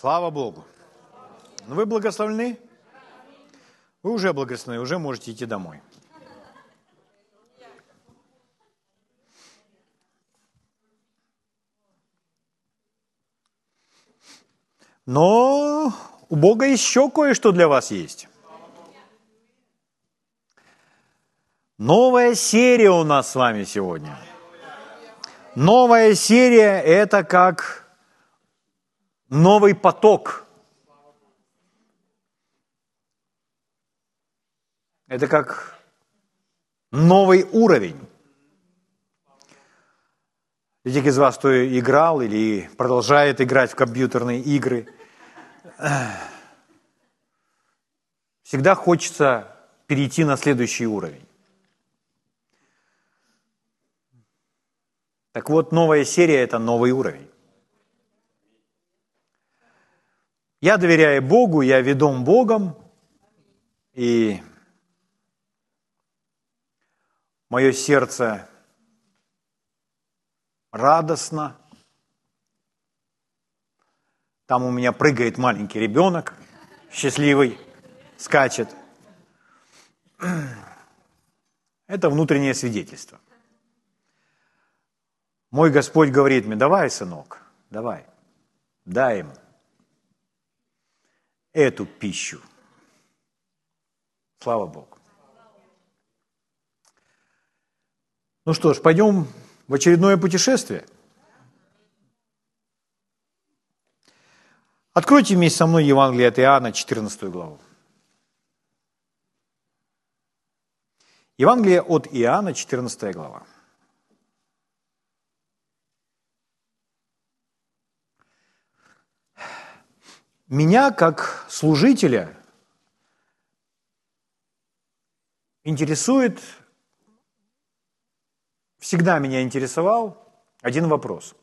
Слава Богу. Ну, вы благословлены? Вы уже благословлены, уже можете идти домой. Но у Бога еще кое-что для вас есть. Новая серия у нас с вами сегодня. Новая серия – это как новый поток. Это как новый уровень. Ведь из вас, кто играл или продолжает играть в компьютерные игры, всегда хочется перейти на следующий уровень. Так вот, новая серия – это новый уровень. Я доверяю Богу, я ведом Богом, и мое сердце радостно. Там у меня прыгает маленький ребенок, счастливый, скачет. Это внутреннее свидетельство. Мой Господь говорит мне: давай, сынок, давай, дай им эту пищу. Слава Богу. Ну что ж, пойдем в очередное путешествие. Откройте вместе со мной Евангелие от Иоанна, 14 главу. Евангелие от Иоанна, 14 глава. Меня, как служителя, интересует, всегда меня интересовал один вопрос.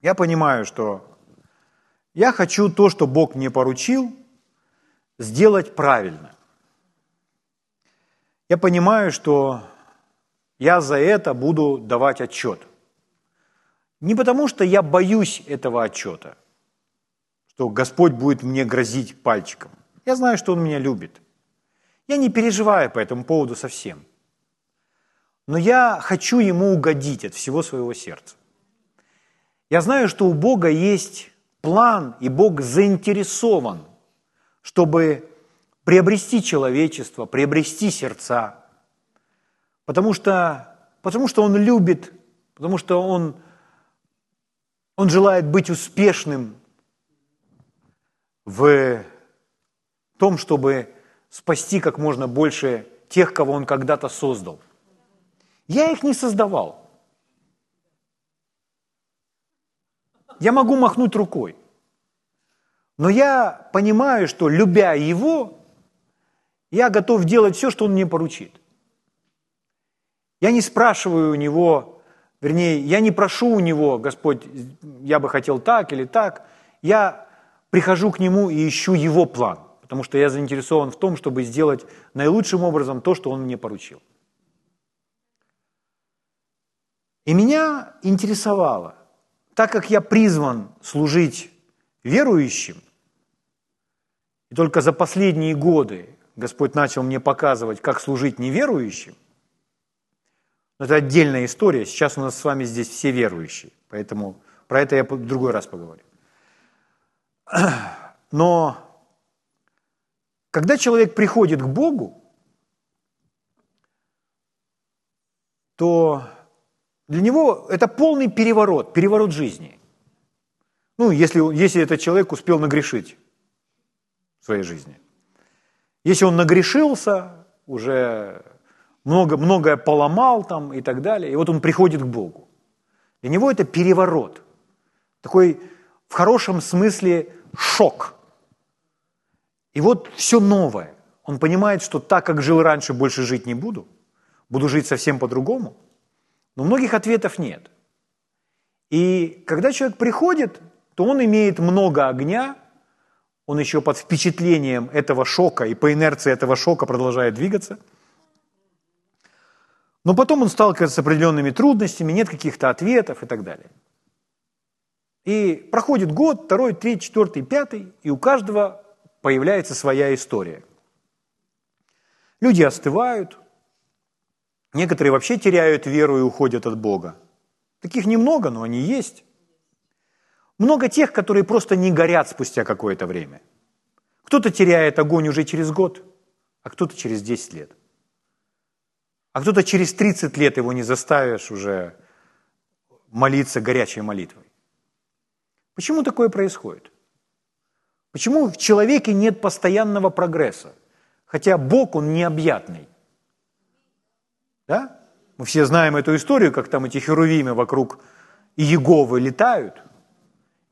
Я понимаю, что я хочу то, что Бог мне поручил, сделать правильно. Я понимаю, что я за это буду давать отчет. Не потому, что я боюсь этого отчета, что Господь будет мне грозить пальчиком. Я знаю, что Он меня любит. Я не переживаю по этому поводу совсем. Но я хочу Ему угодить от всего своего сердца. Я знаю, что у Бога есть план, и Бог заинтересован, чтобы приобрести человечество, приобрести сердца. Потому что Он любит, потому что Он желает быть успешным в том, чтобы спасти как можно больше тех, кого Он когда-то создал. Я их не создавал. Я могу махнуть рукой. Но я понимаю, что, любя Его, я готов делать все, что Он мне поручит. Я не спрашиваю у Него, вернее, я не прошу у Него: Господь, я бы хотел так или так. Я прихожу к Нему и ищу Его план, потому что я заинтересован в том, чтобы сделать наилучшим образом то, что Он мне поручил. И меня интересовало, так как я призван служить верующим, и только за последние годы Господь начал мне показывать, как служить неверующим, это отдельная история, сейчас у нас с вами здесь все верующие, поэтому про это я в другой раз поговорю. Но когда человек приходит к Богу, то для него это полный переворот жизни. Ну, если этот человек успел нагрешить в своей жизни. Если он нагрешился, уже многое поломал там и так далее, и вот он приходит к Богу. Для него это переворот. Такой, в хорошем смысле, шок. И вот все новое. Он понимает, что так, как жил раньше, больше жить не буду. Буду жить совсем по-другому. Но многих ответов нет. И когда человек приходит, то он имеет много огня, он еще под впечатлением этого шока и по инерции этого шока продолжает двигаться. Но потом он сталкивается с определенными трудностями, нет каких-то ответов и так далее. И проходит год, второй, третий, четвертый, пятый, и у каждого появляется своя история. Люди остывают, некоторые вообще теряют веру и уходят от Бога. Таких немного, но они есть. Много тех, которые просто не горят спустя какое-то время. Кто-то теряет огонь уже через год, а кто-то через 10 лет. А кто-то через 30 лет его не заставишь уже молиться горячей молитвой. Почему такое происходит? Почему в человеке нет постоянного прогресса? Хотя Бог, Он необъятный. Да? Мы все знаем эту историю, как там эти херувимы вокруг Иеговы летают,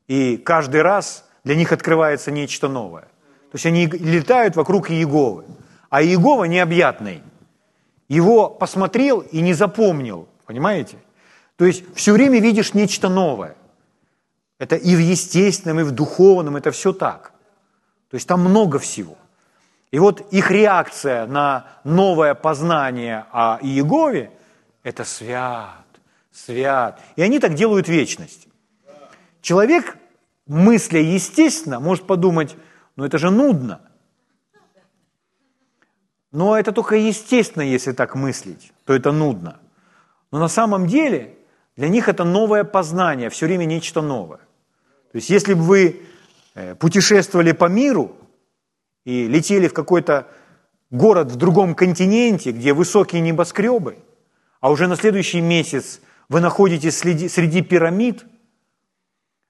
и каждый раз для них открывается нечто новое. То есть они летают вокруг Иеговы, а Иегова необъятный. Его посмотрел и не запомнил, понимаете? То есть все время видишь нечто новое. Это и в естественном, и в духовном, это все так. То есть там много всего. И вот их реакция на новое познание о Иегове – это свят, свят. И они так делают вечность. Человек, мысля естественно, может подумать, ну это же нудно. Но это только естественно, если так мыслить, то это нудно. Но на самом деле для них это новое познание, все время нечто новое. То есть если бы вы путешествовали по миру и летели в какой-то город в другом континенте, где высокие небоскребы, а уже на следующий месяц вы находитесь среди пирамид,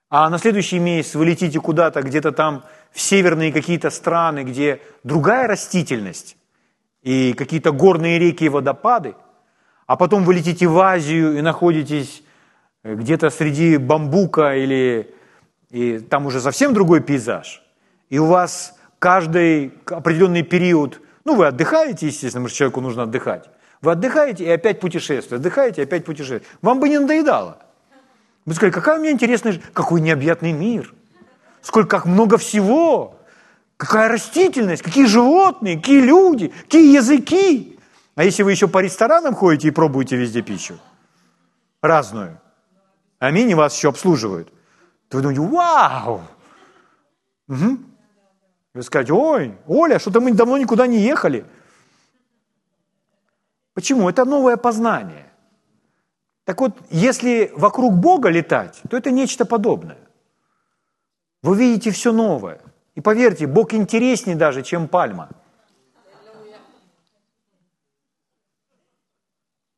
а на следующий месяц вы летите куда-то, где-то там в северные какие-то страны, где другая растительность и какие-то горные реки и водопады, а потом вы летите в Азию и находитесь где-то среди бамбука и там уже совсем другой пейзаж, и у вас каждый определенный период, ну вы отдыхаете, естественно, потому что человеку нужно отдыхать, вы отдыхаете и опять путешествие, отдыхаете и опять путешествие. Вам бы не надоедало. Вы сказали, какая у меня интересная жизнь, какой необъятный мир, сколько, как много всего, какая растительность, какие животные, какие люди, какие языки. А если вы еще по ресторанам ходите и пробуете везде пищу, разную, аминь, вас еще обслуживают, то вы думаете, вау! Угу. Вы скажете, ой, Оля, что-то мы давно никуда не ехали. Почему? Это новое познание. Так вот, если вокруг Бога летать, то это нечто подобное. Вы видите все новое. И поверьте, Бог интереснее даже, чем пальма.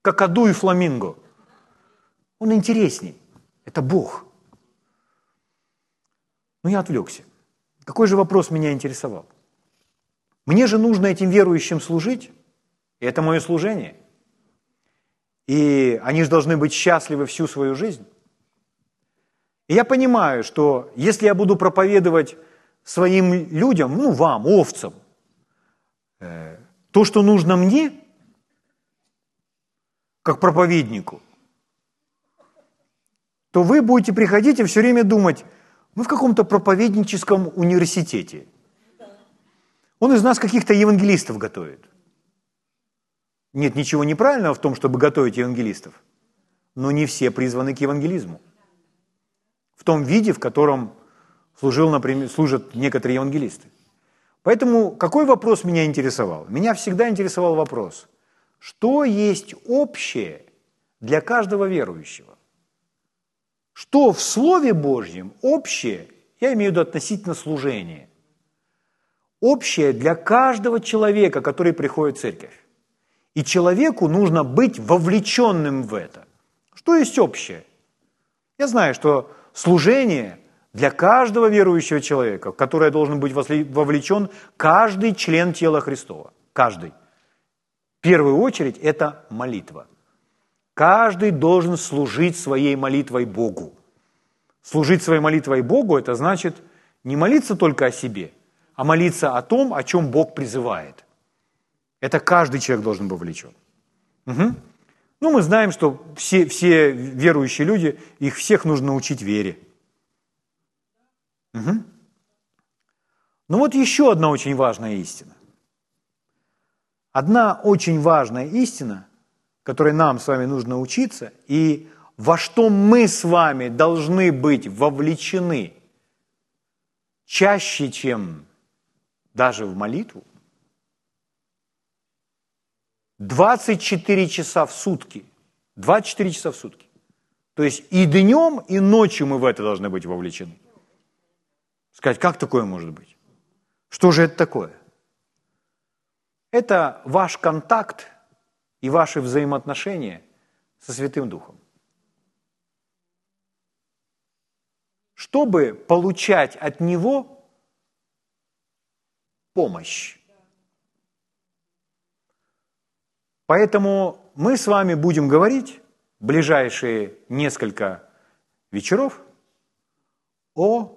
Какаду и фламинго. Он интересней. Это Бог. Но я отвлекся. Какой же вопрос меня интересовал? Мне же нужно этим верующим служить, и это мое служение. И они же должны быть счастливы всю свою жизнь. И я понимаю, что если я буду проповедовать своим людям, ну, вам, овцам, то, что нужно мне, как проповеднику, то вы будете приходить и все время думать, мы в каком-то проповедническом университете. Он из нас каких-то евангелистов готовит. Нет ничего неправильного в том, чтобы готовить евангелистов, но не все призваны к евангелизму. В том виде, в котором служат некоторые евангелисты. Поэтому какой вопрос меня интересовал? Меня всегда интересовал вопрос, что есть общее для каждого верующего? Что в Слове Божьем общее, я имею в виду относительно служения, общее для каждого человека, который приходит в церковь. И человеку нужно быть вовлеченным в это. Что есть общее? Я знаю, что служение для каждого верующего человека, в которое должен быть вовлечен каждый член тела Христова. Каждый. В первую очередь это молитва. Каждый должен служить своей молитвой Богу. Служить своей молитвой Богу – это значит не молиться только о себе, а молиться о том, о чем Бог призывает. Это каждый человек должен быть вовлечен. Угу. Ну, мы знаем, что все верующие люди, их всех нужно учить вере. Угу. Но вот еще одна очень важная истина. Одна очень важная истина, которой нам с вами нужно учиться, и во что мы с вами должны быть вовлечены чаще, чем даже в молитву. 24 часа в сутки. 24 часа в сутки. То есть и днем, и ночью мы в это должны быть вовлечены. Сказать, как такое может быть? Что же это такое? Это ваш контакт и ваши взаимоотношения со Святым Духом. Чтобы получать от Него помощь. Поэтому мы с вами будем говорить в ближайшие несколько вечеров о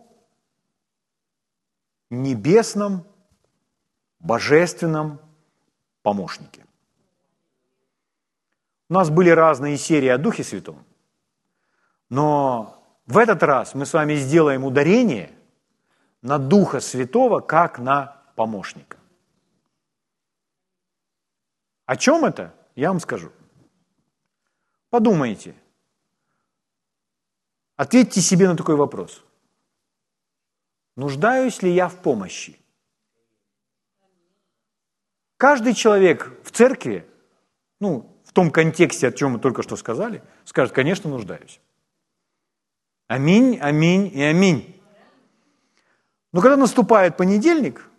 небесном, божественном помощнике. У нас были разные серии о Духе Святом, но в этот раз мы с вами сделаем ударение на Духа Святого как на помощника. О чем это, я вам скажу. Подумайте. Ответьте себе на такой вопрос. Нуждаюсь ли я в помощи? Каждый человек в церкви, в том контексте, о чем мы только что сказали, скажет, конечно, нуждаюсь. Аминь, аминь и аминь. Но когда наступает понедельник,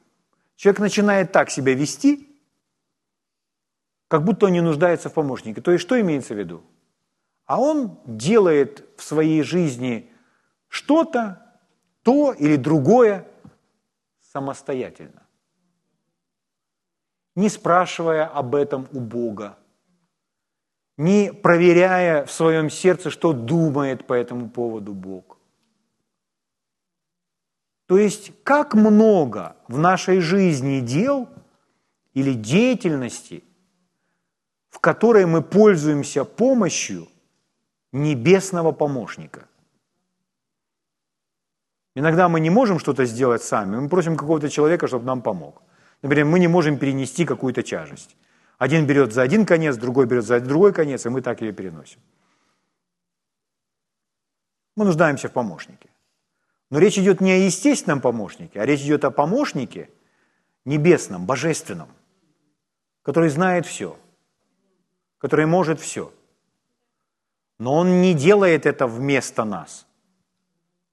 человек начинает так себя вести, как будто он не нуждается в помощнике. То есть что имеется в виду? А он делает в своей жизни что-то, то или другое самостоятельно, не спрашивая об этом у Бога, не проверяя в своем сердце, что думает по этому поводу Бог. То есть как много в нашей жизни дел или деятельности, в которой мы пользуемся помощью небесного помощника. Иногда мы не можем что-то сделать сами, мы просим какого-то человека, чтобы нам помог. Например, мы не можем перенести какую-то тяжесть. Один берет за один конец, другой берет за другой конец, и мы так ее переносим. Мы нуждаемся в помощнике. Но речь идет не о естественном помощнике, а речь идет о помощнике небесном, божественном, который знает все, который может все. Но он не делает это вместо нас.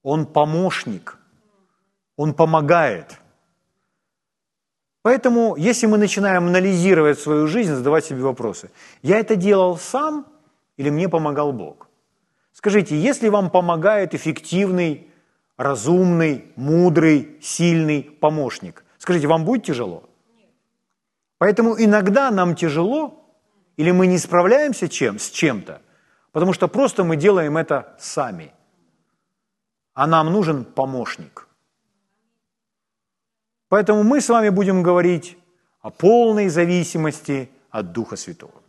Он помощник, он помогает. Поэтому, если мы начинаем анализировать свою жизнь, задавать себе вопросы, я это делал сам или мне помогал Бог? Скажите, если вам помогает эффективный, разумный, мудрый, сильный помощник, скажите, вам будет тяжело? Поэтому иногда нам тяжело, или мы не справляемся с чем-то, потому что просто мы делаем это сами. А нам нужен помощник. Поэтому мы с вами будем говорить о полной зависимости от Духа Святого.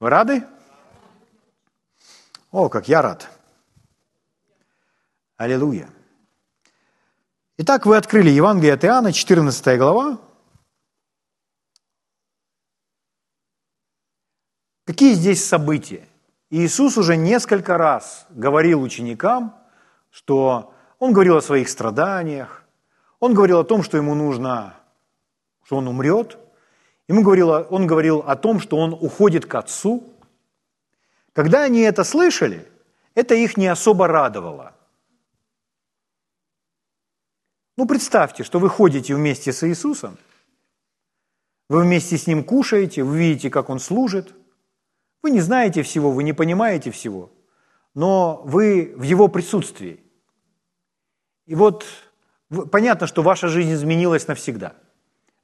Вы рады? О, как я рад. Аллилуйя. Итак, вы открыли Евангелие от Иоанна, 14 глава. Какие здесь события? Иисус уже несколько раз говорил ученикам, что Он говорил о своих страданиях, Он говорил о том, что Ему нужно, что Он умрет, Он говорил о том, что Он уходит к Отцу. Когда они это слышали, это их не особо радовало. Представьте, что вы ходите вместе с Иисусом, вы вместе с Ним кушаете, вы видите, как Он служит. Вы не знаете всего, вы не понимаете всего, но вы в Его присутствии. И понятно, что ваша жизнь изменилась навсегда.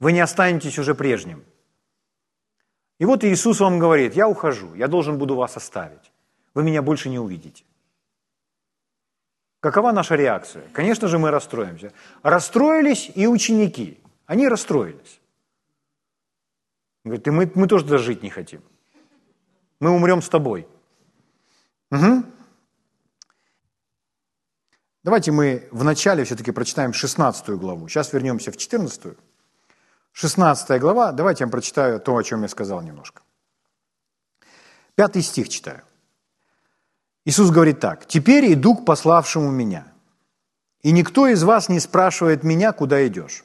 Вы не останетесь уже прежним. И Иисус вам говорит, я ухожу, я должен буду вас оставить. Вы меня больше не увидите. Какова наша реакция? Конечно же, мы расстроимся. Расстроились и ученики. Они расстроились. Говорят, и мы тоже жить не хотим. Мы умрем с тобой. Угу. Давайте мы вначале все-таки прочитаем 16 главу. Сейчас вернемся в 14. 16 глава, давайте я вам прочитаю то, о чем я сказал немножко. 5 стих читаю. Иисус говорит так. «Теперь иду к пославшему меня, и никто из вас не спрашивает меня, куда идешь.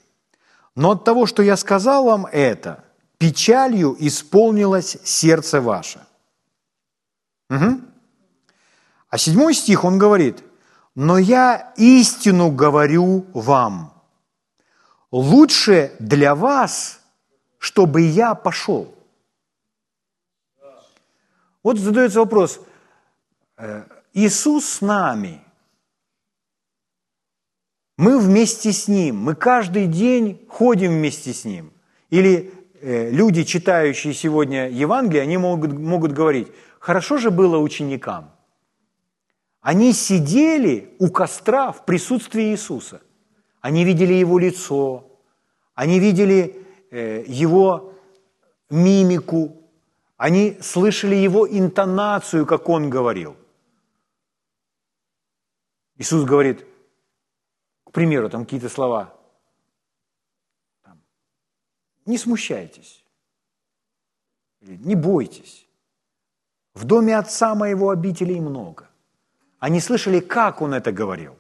Но от того, что я сказал вам это, печалью исполнилось сердце ваше». Угу. А 7 стих он говорит: «Но я истину говорю вам, лучше для вас, чтобы я пошел». Вот задается вопрос, Иисус с нами, мы вместе с Ним, мы каждый день ходим вместе с Ним. Или люди, читающие сегодня Евангелие, они могут говорить, хорошо же было ученикам. Они сидели у костра в присутствии Иисуса. Они видели Его лицо, они видели Его мимику, они слышали Его интонацию, как Он говорил. Иисус говорит, к примеру, там какие-то слова. Не смущайтесь, не бойтесь. В доме Отца Моего обителей много. Они слышали, как Он это говорил.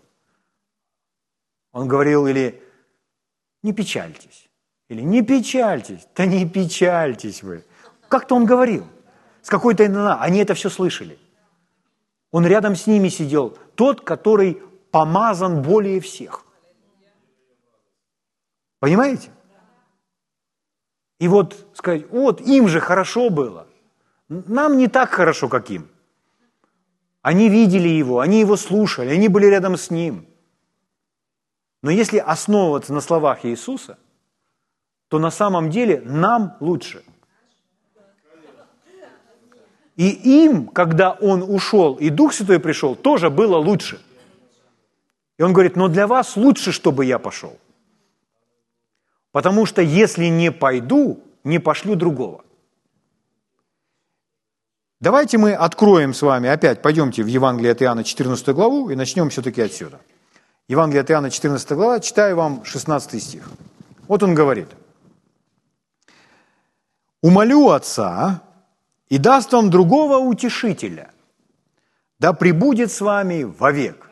Он говорил или «не печальтесь», или «не печальтесь», «да не печальтесь вы». Как-то он говорил, с какой-то интонацией. Они это все слышали. Он рядом с ними сидел, тот, который помазан более всех. Понимаете? И вот сказать, вот им же хорошо было. Нам не так хорошо, как им. Они видели Его, они Его слушали, они были рядом с Ним. Но если основываться на словах Иисуса, то на самом деле нам лучше. И им, когда Он ушел, и Дух Святой пришел, тоже было лучше. И Он говорит, но для вас лучше, чтобы я пошел. Потому что если не пойду, не пошлю другого. Давайте мы откроем с вами, опять пойдемте в Евангелие от Иоанна 14 главу и начнем все-таки отсюда. Евангелие от Иоанна 14 глава, читаю вам 16 стих. Вот он говорит. «Умолю Отца, и даст вам другого утешителя, да пребудет с вами вовек».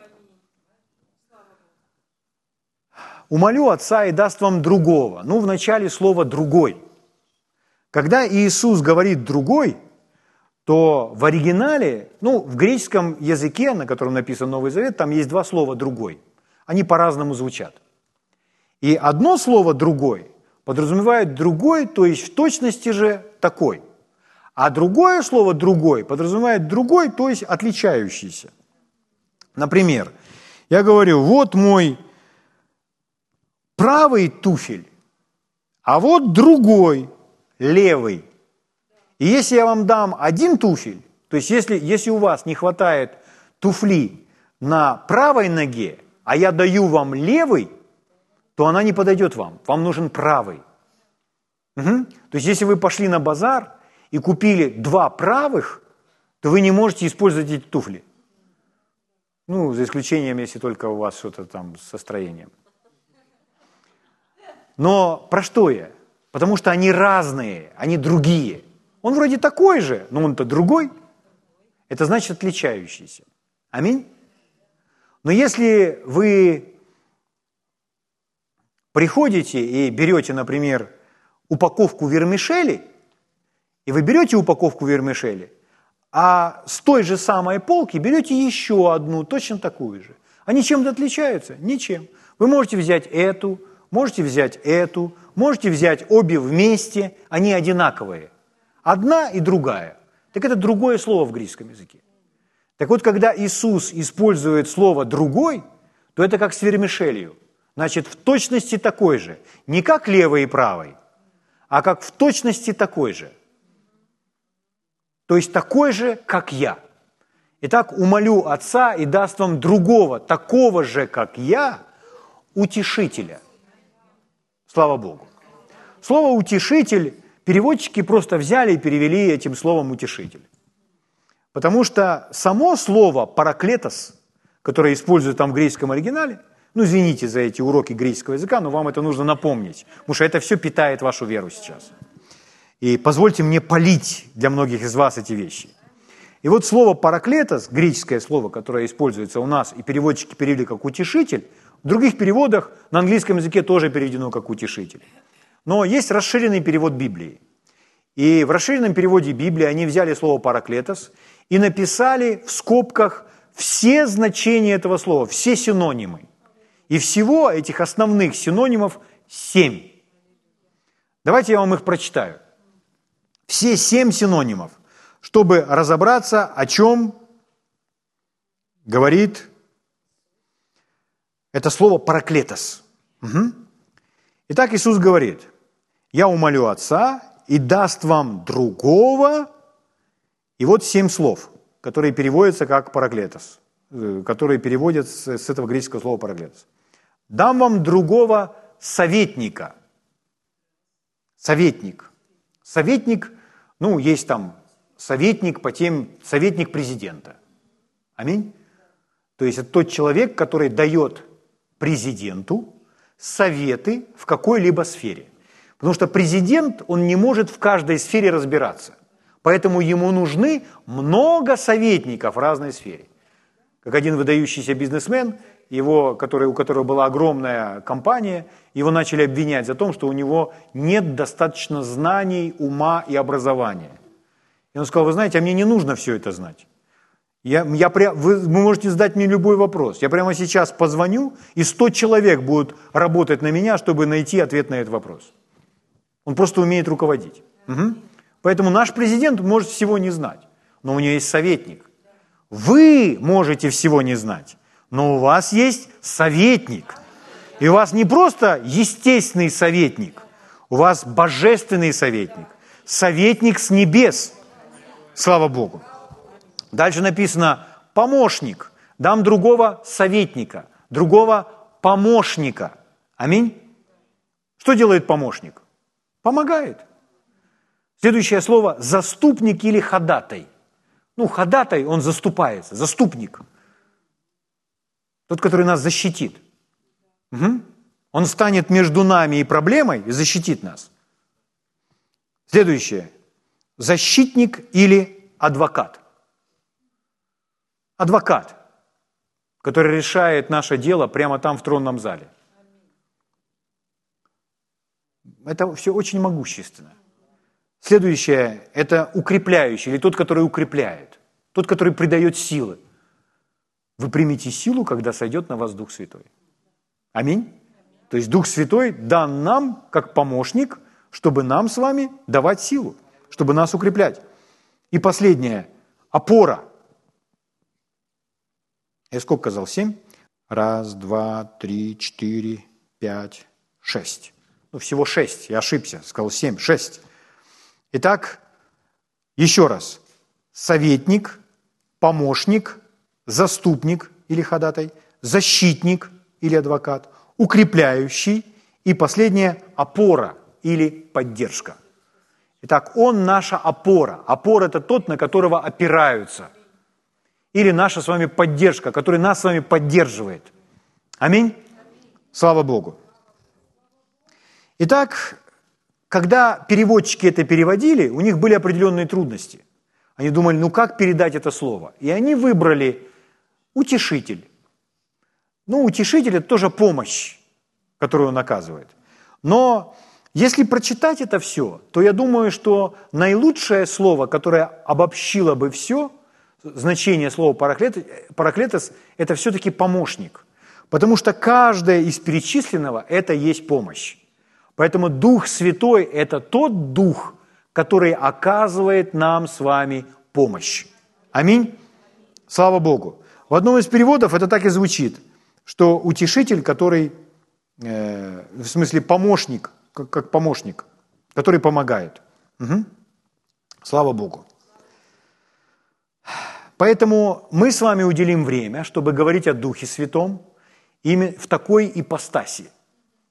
«Умолю Отца, и даст вам другого». Ну, в начале слово «другой». Когда Иисус говорит «другой», то в оригинале, ну, в греческом языке, на котором написан Новый Завет, там есть 2 слова «другой». Они по-разному звучат. И одно слово «другой» подразумевает «другой», то есть в точности же «такой». А другое слово «другой» подразумевает «другой», то есть «отличающийся». Например, я говорю, вот мой правый туфель, а вот другой, левый. И если я вам дам один туфель, то есть если у вас не хватает туфли на правой ноге, а я даю вам левый, то она не подойдет вам. Вам нужен правый. Угу. То есть если вы пошли на базар и купили 2 правых, то вы не можете использовать эти туфли. Ну, за исключением, если только у вас что-то там со строением. Но про что я? Потому что они разные, они другие. Он вроде такой же, но он-то другой. Это значит отличающийся. Аминь? Но если вы приходите и берете, например, упаковку вермишели, и вы берете упаковку вермишели, а с той же самой полки берете еще одну, точно такую же. Они чем-то отличаются? Ничем. Вы можете взять эту, можете взять эту, можете взять обе вместе, они одинаковые. Одна и другая. Так это другое слово в греческом языке. Так вот, когда Иисус использует слово «другой», то это как с вермишелью. Значит, в точности такой же. Не как левый и правый, а как в точности такой же. То есть такой же, как я. Итак, умолю Отца и даст вам другого, такого же, как я, утешителя. Слава Богу. Слово «утешитель» переводчики просто взяли и перевели этим словом «утешитель». Потому что само слово «параклетос», которое используют там в греческом оригинале, Ну, извините за эти уроки греческого языка, но вам это нужно напомнить, потому что это все питает вашу веру сейчас. И позвольте мне полить для многих из вас эти вещи. И вот слово «параклетос», греческое слово, которое используется у нас, и переводчики перевели как «утешитель», в других переводах на английском языке тоже переведено как «утешитель». Но есть расширенный перевод Библии. И в расширенном переводе Библии они взяли слово «параклетос» и написали в скобках все значения этого слова, все синонимы. И всего этих основных синонимов 7. Давайте я вам их прочитаю. Все 7 синонимов, чтобы разобраться, о чем говорит это слово «параклетос». Угу. Итак, Иисус говорит: «Я умолю Отца и даст вам другого». И вот 7 слов, которые переводятся как «параклетос», которые переводят с этого греческого слова «параклетос». «Дам вам другого советника». Советник. Советник, ну, есть там советник по теме, советник президента. Аминь. То есть это тот человек, который дает президенту советы в какой-либо сфере. Потому что президент, он не может в каждой сфере разбираться. Поэтому ему нужны много советников в разной сфере. Как один выдающийся бизнесмен, у которого была огромная компания, его начали обвинять за то, что у него нет достаточно знаний, ума и образования. И он сказал: вы знаете, а мне не нужно все это знать. Вы можете задать мне любой вопрос. Я прямо сейчас позвоню, и 100 человек будут работать на меня, чтобы найти ответ на этот вопрос. Он просто умеет руководить. Угу. Поэтому наш президент может всего не знать, но у него есть советник. Вы можете всего не знать, но у вас есть советник. И у вас не просто естественный советник, у вас божественный советник. Советник с небес. Слава Богу. Дальше написано «помощник». «Дам другого советника», «другого помощника». Аминь. Что делает помощник? Помогает. Следующее слово «заступник» или «ходатай». Ну, ходатай, он заступается, заступник. Тот, который нас защитит. Угу. Он станет между нами и проблемой и защитит нас. Следующее. Защитник или адвокат. Адвокат, который решает наше дело прямо там в тронном зале. Это все очень могущественно. Следующее – это укрепляющий, или тот, который укрепляет, тот, который придает силы. Вы примите силу, когда сойдет на вас Дух Святой. Аминь. То есть Дух Святой дан нам как помощник, чтобы нам с вами давать силу, чтобы нас укреплять. И последнее – опора. Я сколько сказал? 7? 1, 2, 3, 4, 5, 6. Ну, всего 6. Я ошибся, сказал 7. 6. Итак, еще раз. Советник, помощник, заступник или ходатай, защитник или адвокат, укрепляющий и последнее – опора или поддержка. Итак, он наша опора. Опора – это тот, на которого опираются. Или наша с вами поддержка, которая нас с вами поддерживает. Аминь? Слава Богу. Итак, когда переводчики это переводили, у них были определенные трудности. Они думали, ну как передать это слово? И они выбрали «утешитель». Ну, «утешитель» – это тоже помощь, которую он оказывает. Но если прочитать это все, то я думаю, что наилучшее слово, которое обобщило бы все – значение слова «параклетос» – это все-таки помощник, потому что каждое из перечисленного – это есть помощь. Поэтому Дух Святой – это тот Дух, который оказывает нам с вами помощь. Аминь? Слава Богу. В одном из переводов это так и звучит, что утешитель, который, в смысле помощник, как помощник, который помогает. Угу. Слава Богу. Поэтому мы с вами уделим время, чтобы говорить о Духе Святом именно в такой ипостаси,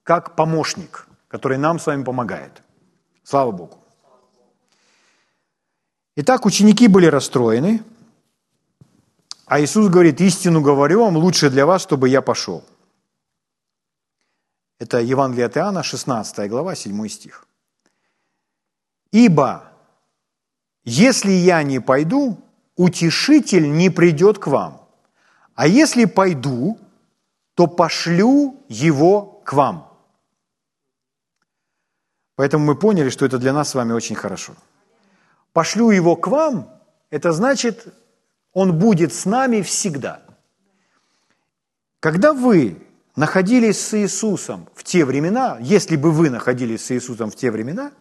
как помощник, который нам с вами помогает. Слава Богу. Итак, ученики были расстроены, а Иисус говорит: «Истину говорю вам, лучше для вас, чтобы я пошел». Это Евангелие от Иоанна, 16 глава, 7 стих. «Ибо, если я не пойду, утешитель не придет к вам, а если пойду, то пошлю его к вам». Поэтому мы поняли, что это для нас с вами очень хорошо. «Пошлю его к вам» – это значит, он будет с нами всегда. Когда вы находились с Иисусом в те времена, если бы вы находились с Иисусом в те времена,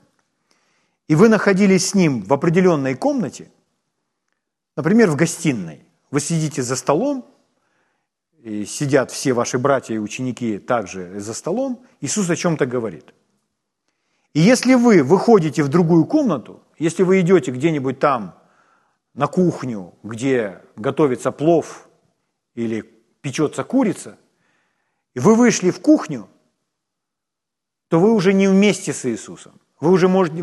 и вы находились с Ним в определенной комнате, например, в гостиной, вы сидите за столом, и сидят все ваши братья и ученики также за столом, Иисус о чем-то говорит. И если вы выходите в другую комнату, если вы идете где-нибудь там на кухню, где готовится плов или печется курица, и вы вышли в кухню, то вы уже не вместе с Иисусом. Вы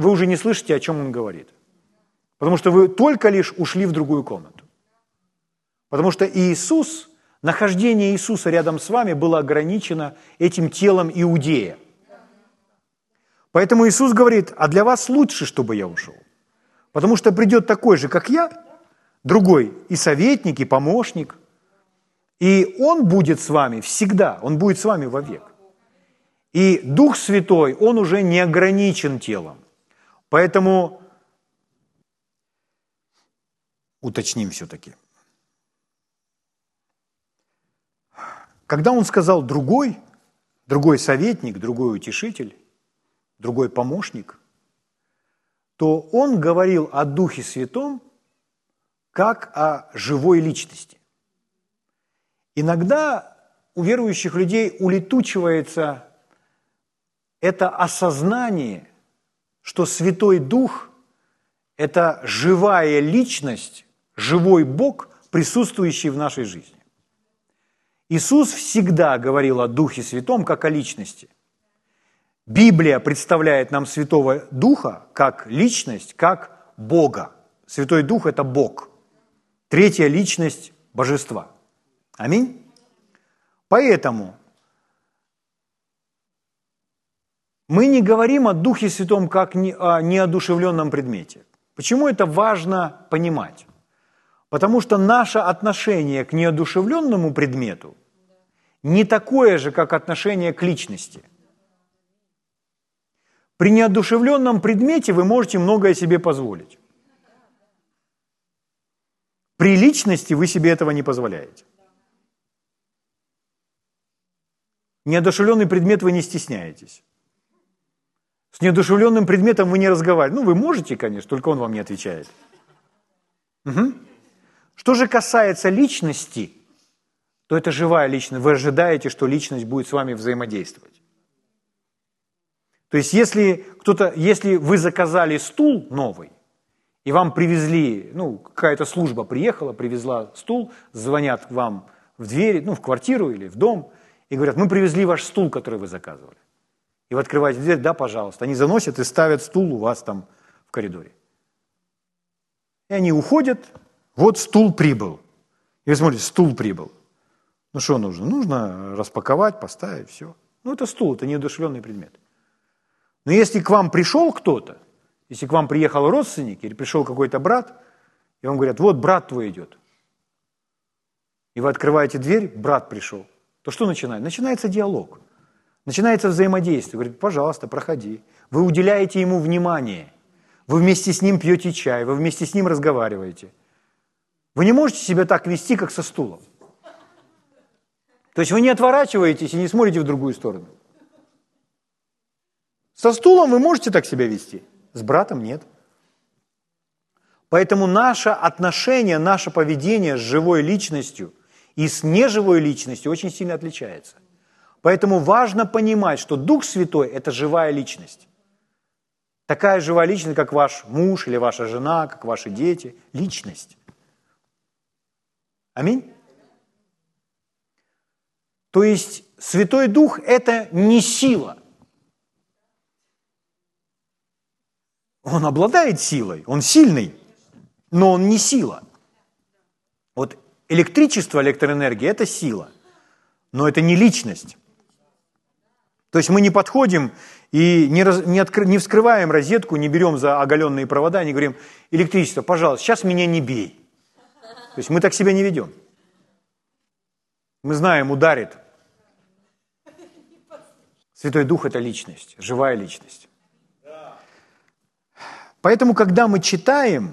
уже не слышите, о чем Он говорит. Потому что вы только лишь ушли в другую комнату. Потому что Иисус, нахождение Иисуса рядом с вами было ограничено этим телом Иудея. Поэтому Иисус говорит, а для вас лучше, чтобы я ушел. Потому что придет такой же, как я, другой и советник, и помощник. И Он будет с вами всегда, Он будет с вами вовек. И Дух Святой, Он уже не ограничен телом. Поэтому уточним все-таки. Когда Он сказал «другой советник, другой утешитель», другой помощник, то Он говорил о Духе Святом как о живой личности. Иногда у верующих людей улетучивается это осознание, что Святой Дух – это живая личность, живой Бог, присутствующий в нашей жизни. Иисус всегда говорил о Духе Святом как о личности. Библия представляет нам Святого Духа как личность, как Бога. Святой Дух – это Бог. Третья личность Божества. Аминь. Поэтому мы не говорим о Духе Святом как о неодушевленном предмете. Почему это важно понимать? Потому что наше отношение к неодушевленному предмету не такое же, как отношение к личности. При неодушевленном предмете вы можете многое себе позволить. При личности вы себе этого не позволяете. Неодушевленный предмет вы не стесняетесь. С неодушевленным предметом вы не разговариваете. Ну, вы можете, конечно, только он вам не отвечает. Угу. Что же касается личности, то это живая личность. Вы ожидаете, что личность будет с вами взаимодействовать. То есть, если вы заказали стул новый, и вам привезли, какая-то служба приехала, привезла стул, звонят вам в дверь, в квартиру или в дом, и говорят, мы привезли ваш стул, который вы заказывали. И вы открываете дверь, да, пожалуйста. Они заносят и ставят стул у вас там в коридоре. И они уходят, вот стул прибыл. И вы смотрите, стул прибыл. Ну что нужно? Нужно распаковать, поставить, все. Это стул, это неодушевленный предмет. Но если к вам пришел кто-то, если к вам приехал родственник или пришел какой-то брат, и вам говорят, вот брат твой идет. И вы открываете дверь, брат пришел. То что начинается? Начинается диалог. Начинается взаимодействие. Говорит, пожалуйста, проходи. Вы уделяете ему внимание. Вы вместе с ним пьете чай, вы вместе с ним разговариваете. Вы не можете себя так вести, как со стулом. То есть вы не отворачиваетесь и не смотрите в другую сторону. Со стулом вы можете так себя вести, с братом нет. Поэтому наше отношение, наше поведение с живой личностью и с неживой личностью очень сильно отличается. Поэтому важно понимать, что Дух Святой – это живая личность. Такая живая личность, как ваш муж или ваша жена, как ваши дети. Личность. Аминь? То есть Святой Дух – это не сила. Он обладает силой, он сильный, но он не сила. Вот электричество, электроэнергия – это сила, но это не личность. То есть мы не подходим и не вскрываем розетку, не берем за оголенные провода, не говорим: электричество, пожалуйста, сейчас меня не бей. То есть мы так себя не ведем. Мы знаем, ударит. Святой Дух – это личность, живая личность. Поэтому, когда мы читаем,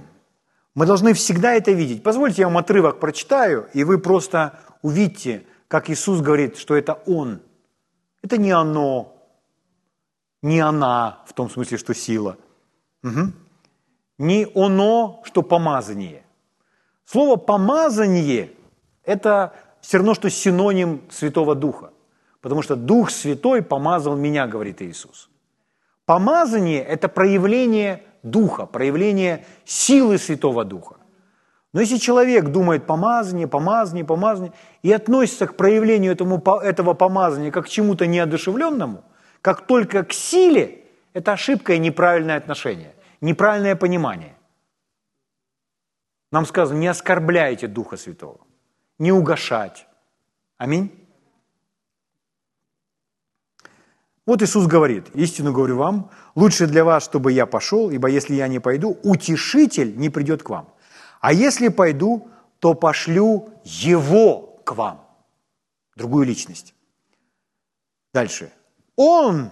мы должны всегда это видеть. Позвольте, я вам отрывок прочитаю, и вы просто увидите, как Иисус говорит, что это Он. Это не оно, не она, в том смысле, что сила. Угу. Не оно, что помазание. Слово «помазание» – это все равно, что синоним Святого Духа. Потому что Дух Святой помазал меня, говорит Иисус. Помазание – это проявление Духа, проявление силы Святого Духа. Но если человек думает «помазание, помазание, помазание» и относится к проявлению этого помазания как к чему-то неодушевленному, как только к силе, это ошибка и неправильное отношение, неправильное понимание. Нам сказано: не оскорбляйте Духа Святого, не угашать. Аминь. Вот Иисус говорит: истину говорю вам, лучше для вас, чтобы я пошел, ибо если я не пойду, утешитель не придет к вам. А если пойду, то пошлю его к вам, другую личность. Дальше. Он,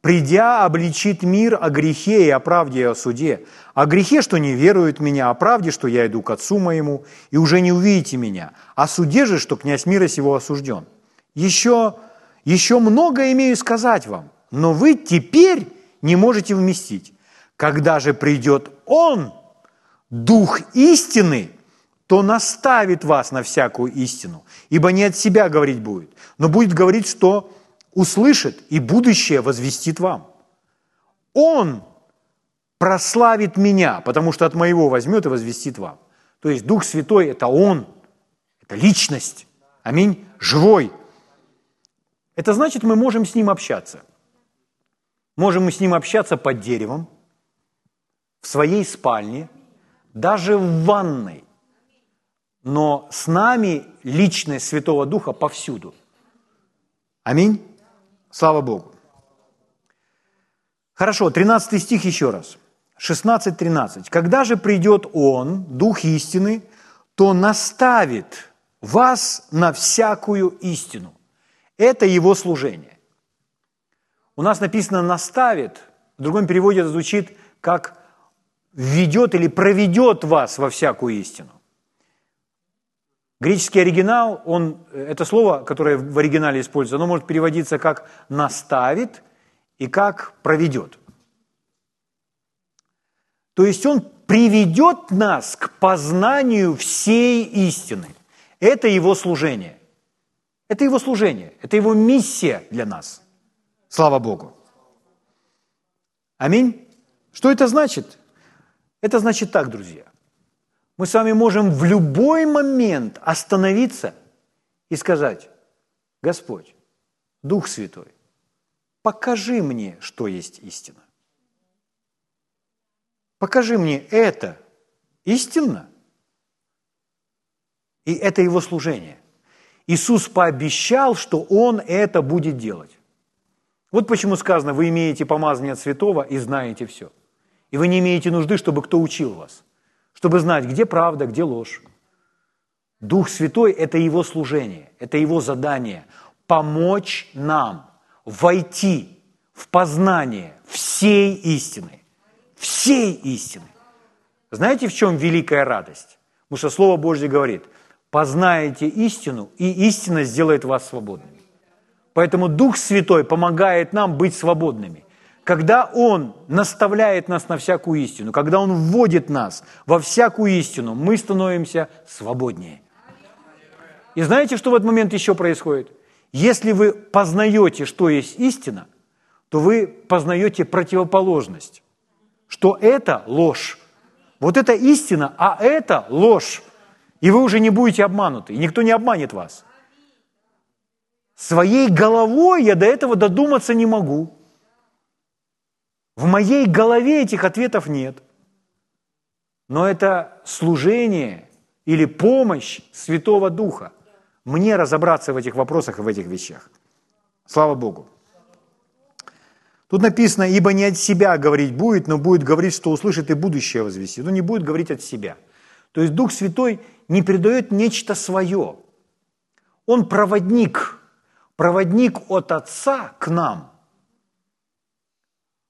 придя, обличит мир о грехе и о правде, и о суде. О грехе, что не веруют в меня, о правде, что я иду к Отцу моему, и уже не увидите меня. О суде же, что князь мира сего осужден. Еще много имею сказать вам, но вы теперь не можете вместить. Когда же придет Он, Дух истины, то наставит вас на всякую истину, ибо не от себя говорить будет, но будет говорить, что услышит, и будущее возвестит вам. Он прославит меня, потому что от моего возьмет и возвестит вам. То есть Дух Святой – это Он, это личность, аминь, живой. Это значит, мы можем с Ним общаться. Можем мы с Ним общаться под деревом, в своей спальне, даже в ванной, но с нами личность Святого Духа повсюду. Аминь. Слава Богу. Хорошо, 13 стих еще раз. 16:13. Когда же придет Он, Дух истины, то наставит вас на всякую истину. Это Его служение. У нас написано «наставит», в другом переводе это звучит как «введет» или «проведет вас во всякую истину». Греческий оригинал, это слово, которое в оригинале используется, оно может переводиться как «наставит» и как «проведет». То есть Он приведет нас к познанию всей истины. Это Его служение. Это Его служение, это Его миссия для нас. Слава Богу. Аминь. Что это значит? Это значит так, друзья. Мы с вами можем в любой момент остановиться и сказать: Господь, Дух Святой, покажи мне, что есть истина. Покажи мне, это истинно, и это Его служение. Иисус пообещал, что Он это будет делать. Вот почему сказано: вы имеете помазание от святого и знаете все. И вы не имеете нужды, чтобы кто учил вас, чтобы знать, где правда, где ложь. Дух Святой – это Его служение, это Его задание – помочь нам войти в познание всей истины. Всей истины. Знаете, в чем великая радость? Потому что Слово Божье говорит: познаете истину, и истина сделает вас свободными. Поэтому Дух Святой помогает нам быть свободными. Когда Он наставляет нас на всякую истину, когда Он вводит нас во всякую истину, мы становимся свободнее. И знаете, что в этот момент еще происходит? Если вы познаете, что есть истина, то вы познаете противоположность, что это ложь. Вот это истина, а это ложь. И вы уже не будете обмануты, и никто не обманет вас. Своей головой я до этого додуматься не могу. В моей голове этих ответов нет. Но это служение или помощь Святого Духа мне разобраться в этих вопросах и в этих вещах. Слава Богу. Тут написано, ибо не от себя говорить будет, но будет говорить, что услышит, и будущее возвестит. Но не будет говорить от себя. То есть Дух Святой не передает нечто свое. Он проводник, проводник от Отца к нам.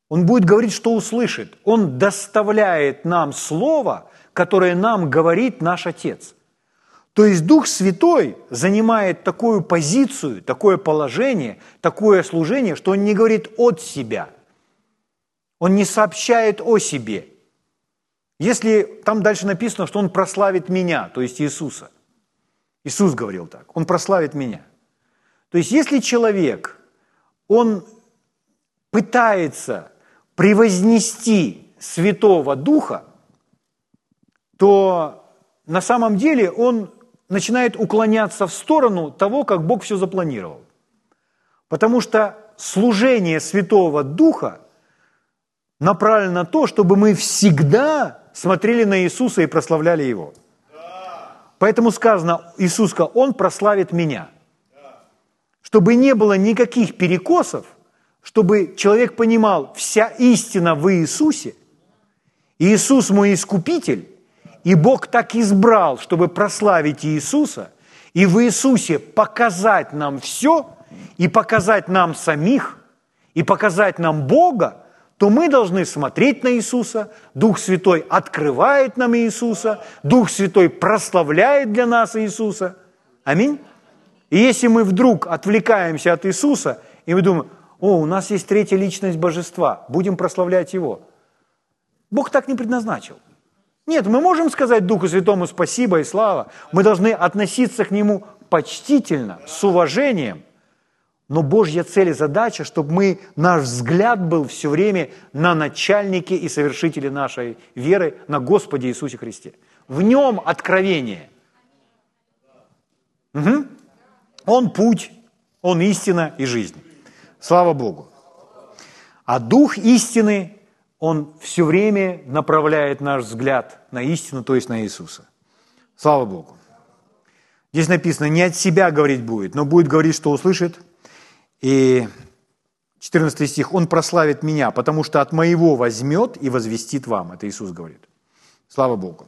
Он будет говорить, что услышит. Он доставляет нам слово, которое нам говорит наш Отец. То есть Дух Святой занимает такую позицию, такое положение, такое служение, что Он не говорит от себя. Он не сообщает о себе. Если там дальше написано, что Он прославит меня, то есть Иисуса. Иисус говорил так, Он прославит меня. То есть если человек, он пытается превознести Святого Духа, то на самом деле он начинает уклоняться в сторону того, как Бог все запланировал. Потому что служение Святого Духа направлено на то, чтобы мы всегда смотрели на Иисуса и прославляли Его. Поэтому сказано, Иисус сказал, Он прославит меня. Чтобы не было никаких перекосов, чтобы человек понимал, вся истина в Иисусе, Иисус мой Искупитель, и Бог так избрал, чтобы прославить Иисуса, и в Иисусе показать нам все, и показать нам самих, и показать нам Бога, то мы должны смотреть на Иисуса, Дух Святой открывает нам Иисуса, Дух Святой прославляет для нас Иисуса. Аминь. И если мы вдруг отвлекаемся от Иисуса, и мы думаем, о, у нас есть третья личность Божества, будем прославлять Его. Бог так не предназначил. Нет, мы можем сказать Духу Святому спасибо и слава. Мы должны относиться к Нему почтительно, с уважением. Но Божья цель и задача, чтобы мы, наш взгляд был все время на начальнике и совершителе нашей веры, на Господе Иисусе Христе. В Нем откровение. Угу. Он путь, Он истина и жизнь. Слава Богу. А Дух истины, Он все время направляет наш взгляд на истину, то есть на Иисуса. Слава Богу. Здесь написано, не от себя говорить будет, но будет говорить, что услышит. И 14 стих, Он прославит меня, потому что от моего возьмет и возвестит вам. Это Иисус говорит. Слава Богу.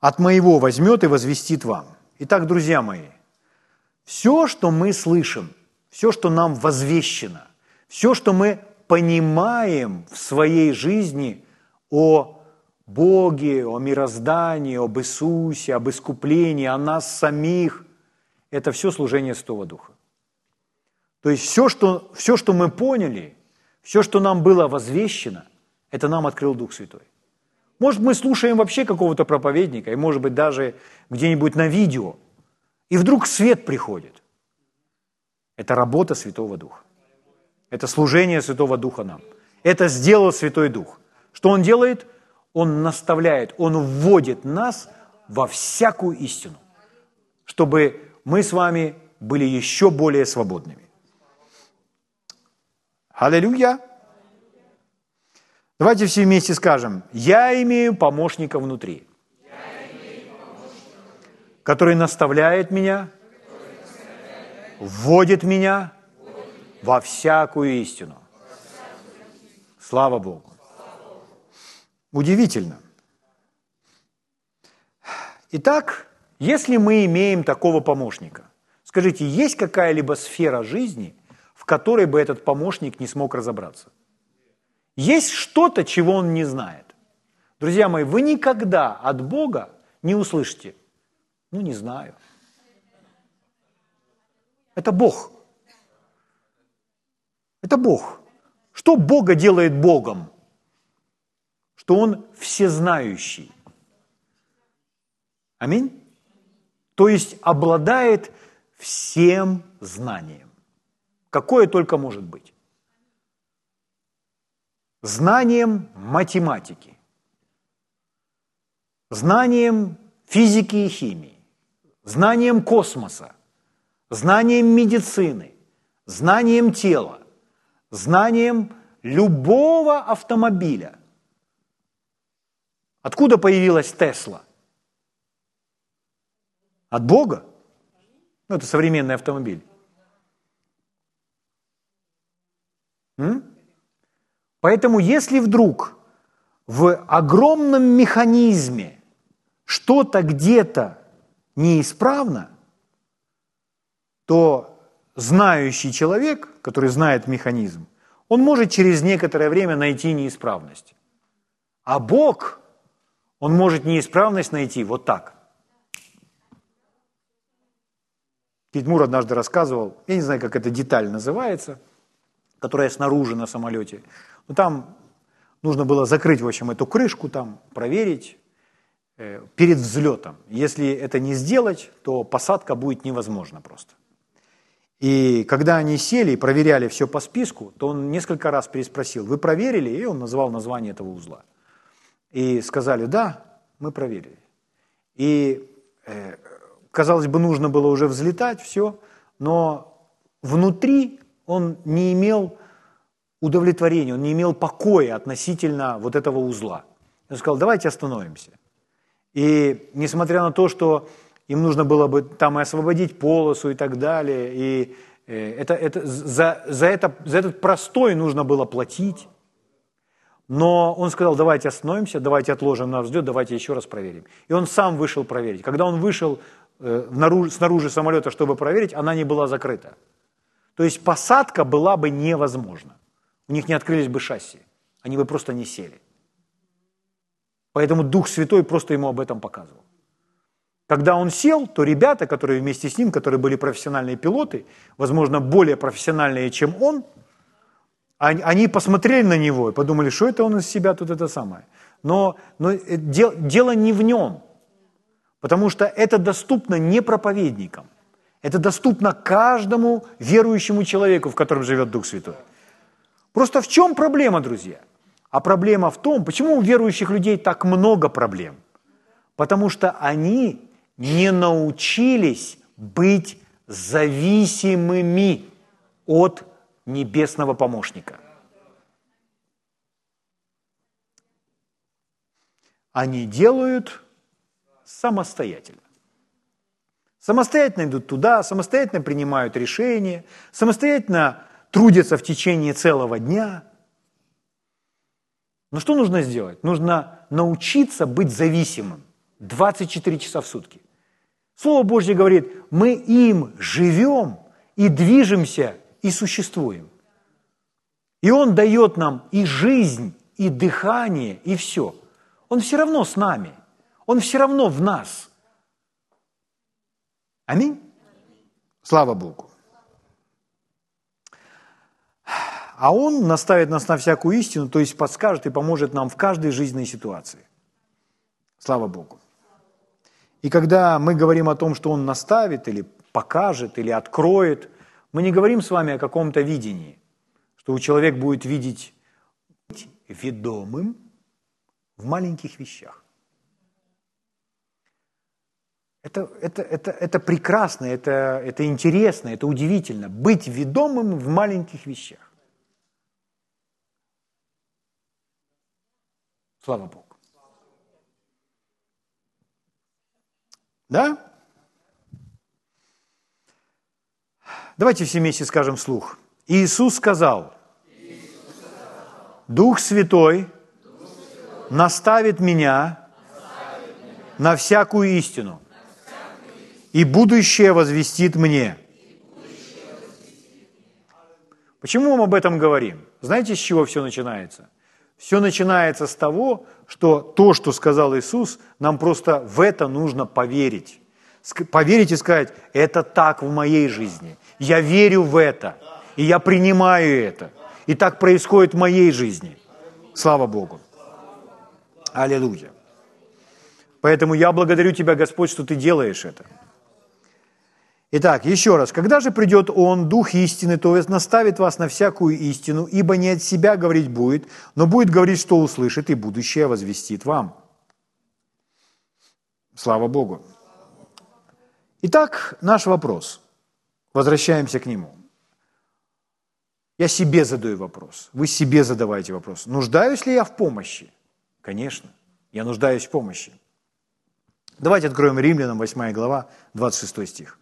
От моего возьмет и возвестит вам. Итак, друзья мои, все, что мы слышим, все, что нам возвещено, все, что мы понимаем в своей жизни о Боге, о мироздании, об Иисусе, об искуплении, о нас самих, это все служение Святого Духа. То есть все, что мы поняли, все, что нам было возвещено, это нам открыл Дух Святой. Может, мы слушаем вообще какого-то проповедника, и, может быть, даже где-нибудь на видео, и вдруг свет приходит. Это работа Святого Духа. Это служение Святого Духа нам. Это сделал Святой Дух. Что Он делает? Он наставляет, Он вводит нас во всякую истину, чтобы мы с вами были еще более свободными. Аллилуйя! Давайте все вместе скажем, я имею помощника внутри, который наставляет меня, вводит меня во всякую истину. Слава Богу. Удивительно. Итак, если мы имеем такого помощника, скажите, есть какая-либо сфера жизни, в которой бы этот помощник не смог разобраться? Есть что-то, чего он не знает? Друзья мои, вы никогда от Бога не услышите, ну, не знаю. Это Бог. Это Бог. Что Бога делает Богом? Что Он всезнающий. Аминь? То есть обладает всем знанием. Какое только может быть. Знанием математики. Знанием физики и химии. Знанием космоса. Знанием медицины. Знанием тела. Знанием любого автомобиля. Откуда появилась Тесла? От Бога? Ну, это современный автомобиль. Поэтому если вдруг в огромном механизме что-то где-то неисправно, то знающий человек, который знает механизм, он может через некоторое время найти неисправность. А Бог, он может неисправность найти вот так. Тимур однажды рассказывал, я не знаю, как эта деталь называется, которая снаружи на самолете. Но там нужно было закрыть, в общем, эту крышку, там проверить перед взлетом. Если это не сделать, то посадка будет невозможна просто. И когда они сели и проверяли все по списку, то он несколько раз переспросил, вы проверили? И он назвал название этого узла. И сказали, да, мы проверили. И, казалось бы, нужно было уже взлетать, все, но внутри он не имел удовлетворения, он не имел покоя относительно вот этого узла. Он сказал, давайте остановимся. И несмотря на то, что им нужно было бы там и освободить полосу и так далее, и за этот простой нужно было платить, но он сказал, давайте остановимся, давайте отложим на взлет, давайте еще раз проверим. И он сам вышел проверить. Когда он вышел снаружи самолета, чтобы проверить, она не была закрыта. То есть посадка была бы невозможна. У них не открылись бы шасси, они бы просто не сели. Поэтому Дух Святой просто ему об этом показывал. Когда он сел, то ребята, которые вместе с ним, которые были профессиональные пилоты, возможно, более профессиональные, чем он, они посмотрели на него и подумали, что это он из себя тут это самое. Но дело не в нем, потому что это доступно не проповедникам. Это доступно каждому верующему человеку, в котором живет Дух Святой. Просто в чем проблема, друзья? А проблема в том, почему у верующих людей так много проблем? Потому что они не научились быть зависимыми от Небесного помощника. Они делают самостоятельно. Самостоятельно идут туда, самостоятельно принимают решения, самостоятельно трудятся в течение целого дня. Но что нужно сделать? Нужно научиться быть зависимым 24 часа в сутки. Слово Божье говорит, мы им живем и движемся, и существуем. И Он дает нам и жизнь, и дыхание, и все. Он все равно с нами, Он все равно в нас. Аминь? Слава Богу. А Он наставит нас на всякую истину, то есть подскажет и поможет нам в каждой жизненной ситуации. Слава Богу. И когда мы говорим о том, что Он наставит или покажет, или откроет, мы не говорим с вами о каком-то видении, что человек будет видеть ведомым в маленьких вещах. Это прекрасно, это интересно, это удивительно. Быть ведомым в маленьких вещах. Слава Богу. Да? Давайте все вместе скажем вслух. Иисус сказал, Дух Святой наставит меня на всякую истину, и будущее возвестит мне. Почему мы об этом говорим? Знаете, с чего все начинается? Все начинается с того, что то, что сказал Иисус, нам просто в это нужно поверить. Поверить и сказать, это так в моей жизни. Я верю в это, и я принимаю это. И так происходит в моей жизни. Слава Богу. Аллилуйя. Поэтому я благодарю Тебя, Господь, что Ты делаешь это. Итак, еще раз. «Когда же придет Он, Дух истины, то наставит вас на всякую истину, ибо не от себя говорить будет, но будет говорить, что услышит, и будущее возвестит вам». Слава Богу. Итак, наш вопрос. Возвращаемся к нему. Я себе задаю вопрос. Вы себе задавайте вопрос. Нуждаюсь ли я в помощи? Конечно, я нуждаюсь в помощи. Давайте откроем Римлянам 8 глава, 26 стих.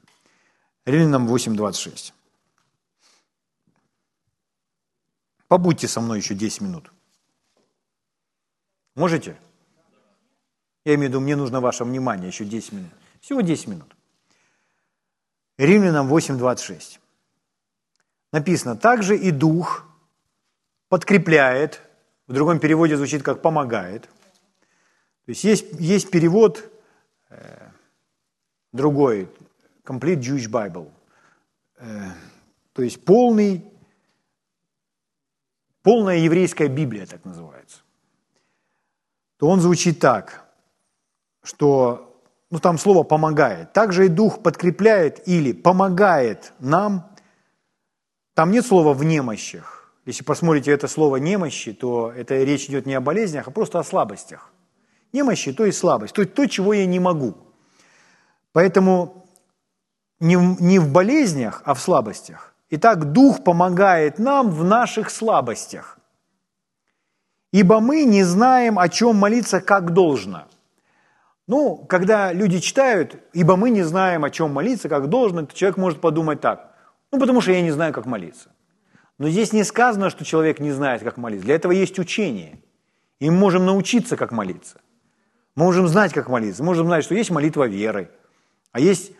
Римлянам 8, 26. Побудьте со мной еще 10 минут. Можете? Я имею в виду, мне нужно ваше внимание еще 10 минут. Всего 10 минут. Римлянам 8:26. Написано, также и Дух подкрепляет, в другом переводе звучит как помогает. То есть есть перевод другой, Complete Jewish Bible. То есть полная еврейская Библия, так называется. То он звучит так, что, ну там слово «помогает». Также и Дух подкрепляет или помогает нам. Там нет слова «в немощах». Если посмотрите это слово «немощи», то это речь идет не о болезнях, а просто о слабостях. Немощи – то есть слабость, то есть то, чего я не могу. Поэтому не в болезнях, а в слабостях. Итак, Дух помогает нам в наших слабостях. Ибо мы не знаем, о чем молиться, как должно. Ну, когда люди читают, ибо мы не знаем, о чем молиться, как должно, то человек может подумать так, ну, потому что я не знаю, как молиться. Но здесь не сказано, что человек не знает, как молиться. Для этого есть учение. И мы можем научиться, как молиться. Мы можем знать, как молиться. Мы можем знать, что есть молитва веры, а есть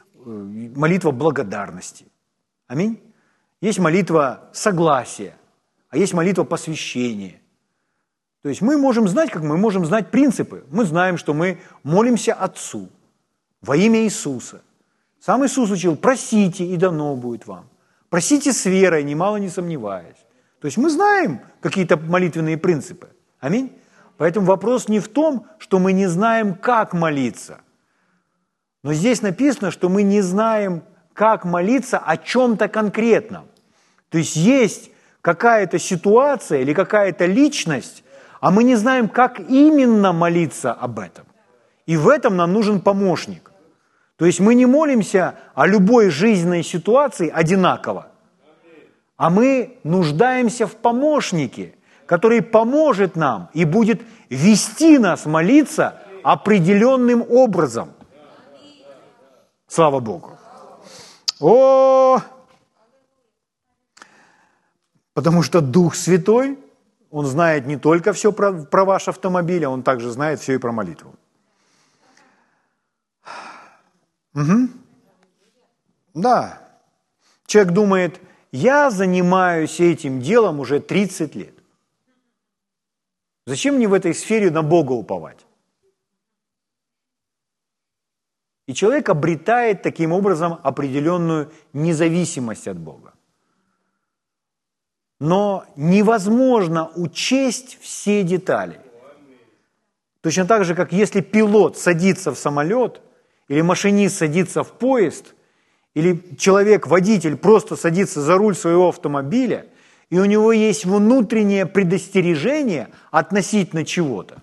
молитва благодарности. Аминь. Есть молитва согласия, а есть молитва посвящения. То есть мы можем знать, как мы можем знать принципы. Мы знаем, что мы молимся Отцу во имя Иисуса. Сам Иисус учил, просите, и дано будет вам. Просите с верой, немало не сомневаясь. То есть мы знаем какие-то молитвенные принципы. Аминь. Поэтому вопрос не в том, что мы не знаем, как молиться. Но здесь написано, что мы не знаем, как молиться о чем-то конкретном. То есть есть какая-то ситуация или какая-то личность, а мы не знаем, как именно молиться об этом. И в этом нам нужен помощник. То есть мы не молимся о любой жизненной ситуации одинаково, а мы нуждаемся в помощнике, который поможет нам и будет вести нас молиться определенным образом. Слава Богу. О! Потому что Дух Святой, Он знает не только все про ваш автомобиль, а Он также знает все и про молитву. Угу. Да. Человек думает, я занимаюсь этим делом уже 30 лет. Зачем мне в этой сфере на Бога уповать? И человек обретает таким образом определенную независимость от Бога. Но невозможно учесть все детали. Точно так же, как если пилот садится в самолет, или машинист садится в поезд, или человек-водитель просто садится за руль своего автомобиля, и у него есть внутреннее предостережение относительно чего-то,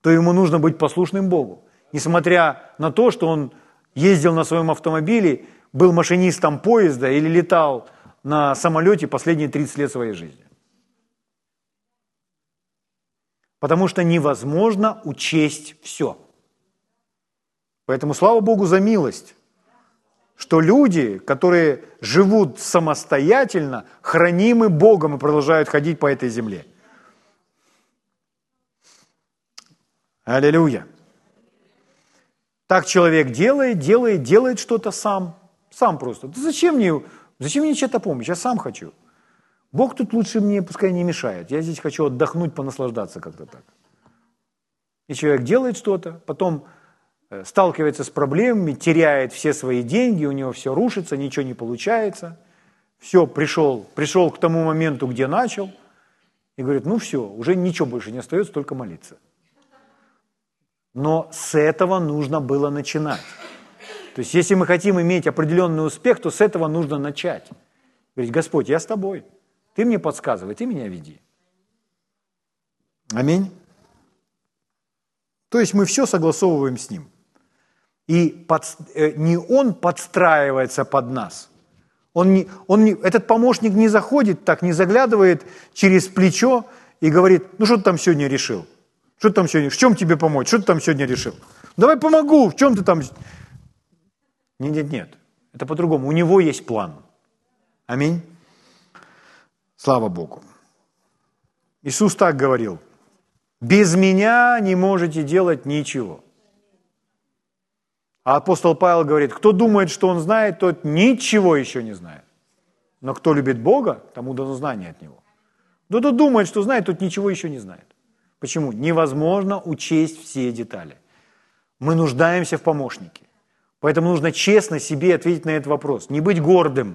то ему нужно быть послушным Богу. Несмотря на то, что он ездил на своем автомобиле, был машинистом поезда или летал на самолете последние 30 лет своей жизни. Потому что невозможно учесть все. Поэтому, слава Богу, за милость, что люди, которые живут самостоятельно, хранимы Богом и продолжают ходить по этой земле. Аллилуйя! Так человек делает что-то сам. Сам просто. Да зачем мне чья-то помощь? Я сам хочу. Бог тут лучше мне, пускай не мешает. Я здесь хочу отдохнуть, понаслаждаться как-то так. И человек делает что-то, потом сталкивается с проблемами, теряет все свои деньги, у него все рушится, ничего не получается. Все, пришел к тому моменту, где начал, и говорит, ну все, уже ничего больше не остается, только молиться. Но с этого нужно было начинать. То есть, если мы хотим иметь определенный успех, то с этого нужно начать. Говорить, Господь, я с тобой. Ты мне подсказывай, ты меня веди. Аминь. То есть, мы все согласовываем с Ним. И не Он подстраивается под нас. Этот помощник не заходит так, не заглядывает через плечо и говорит, ну что ты там сегодня решил? Что ты там сегодня? В чем тебе помочь? Что ты там сегодня решил? Давай помогу, в чем ты там... Нет. Это по-другому. У него есть план. Аминь. Слава Богу. Иисус так говорил: без меня не можете делать ничего. А апостол Павел говорит: кто думает, что он знает, тот ничего еще не знает. Но кто любит Бога, тому дано знание от Него. Но кто думает, что знает, тот ничего еще не знает. Почему? Невозможно учесть все детали. Мы нуждаемся в помощнике. Поэтому нужно честно себе ответить на этот вопрос. Не быть гордым,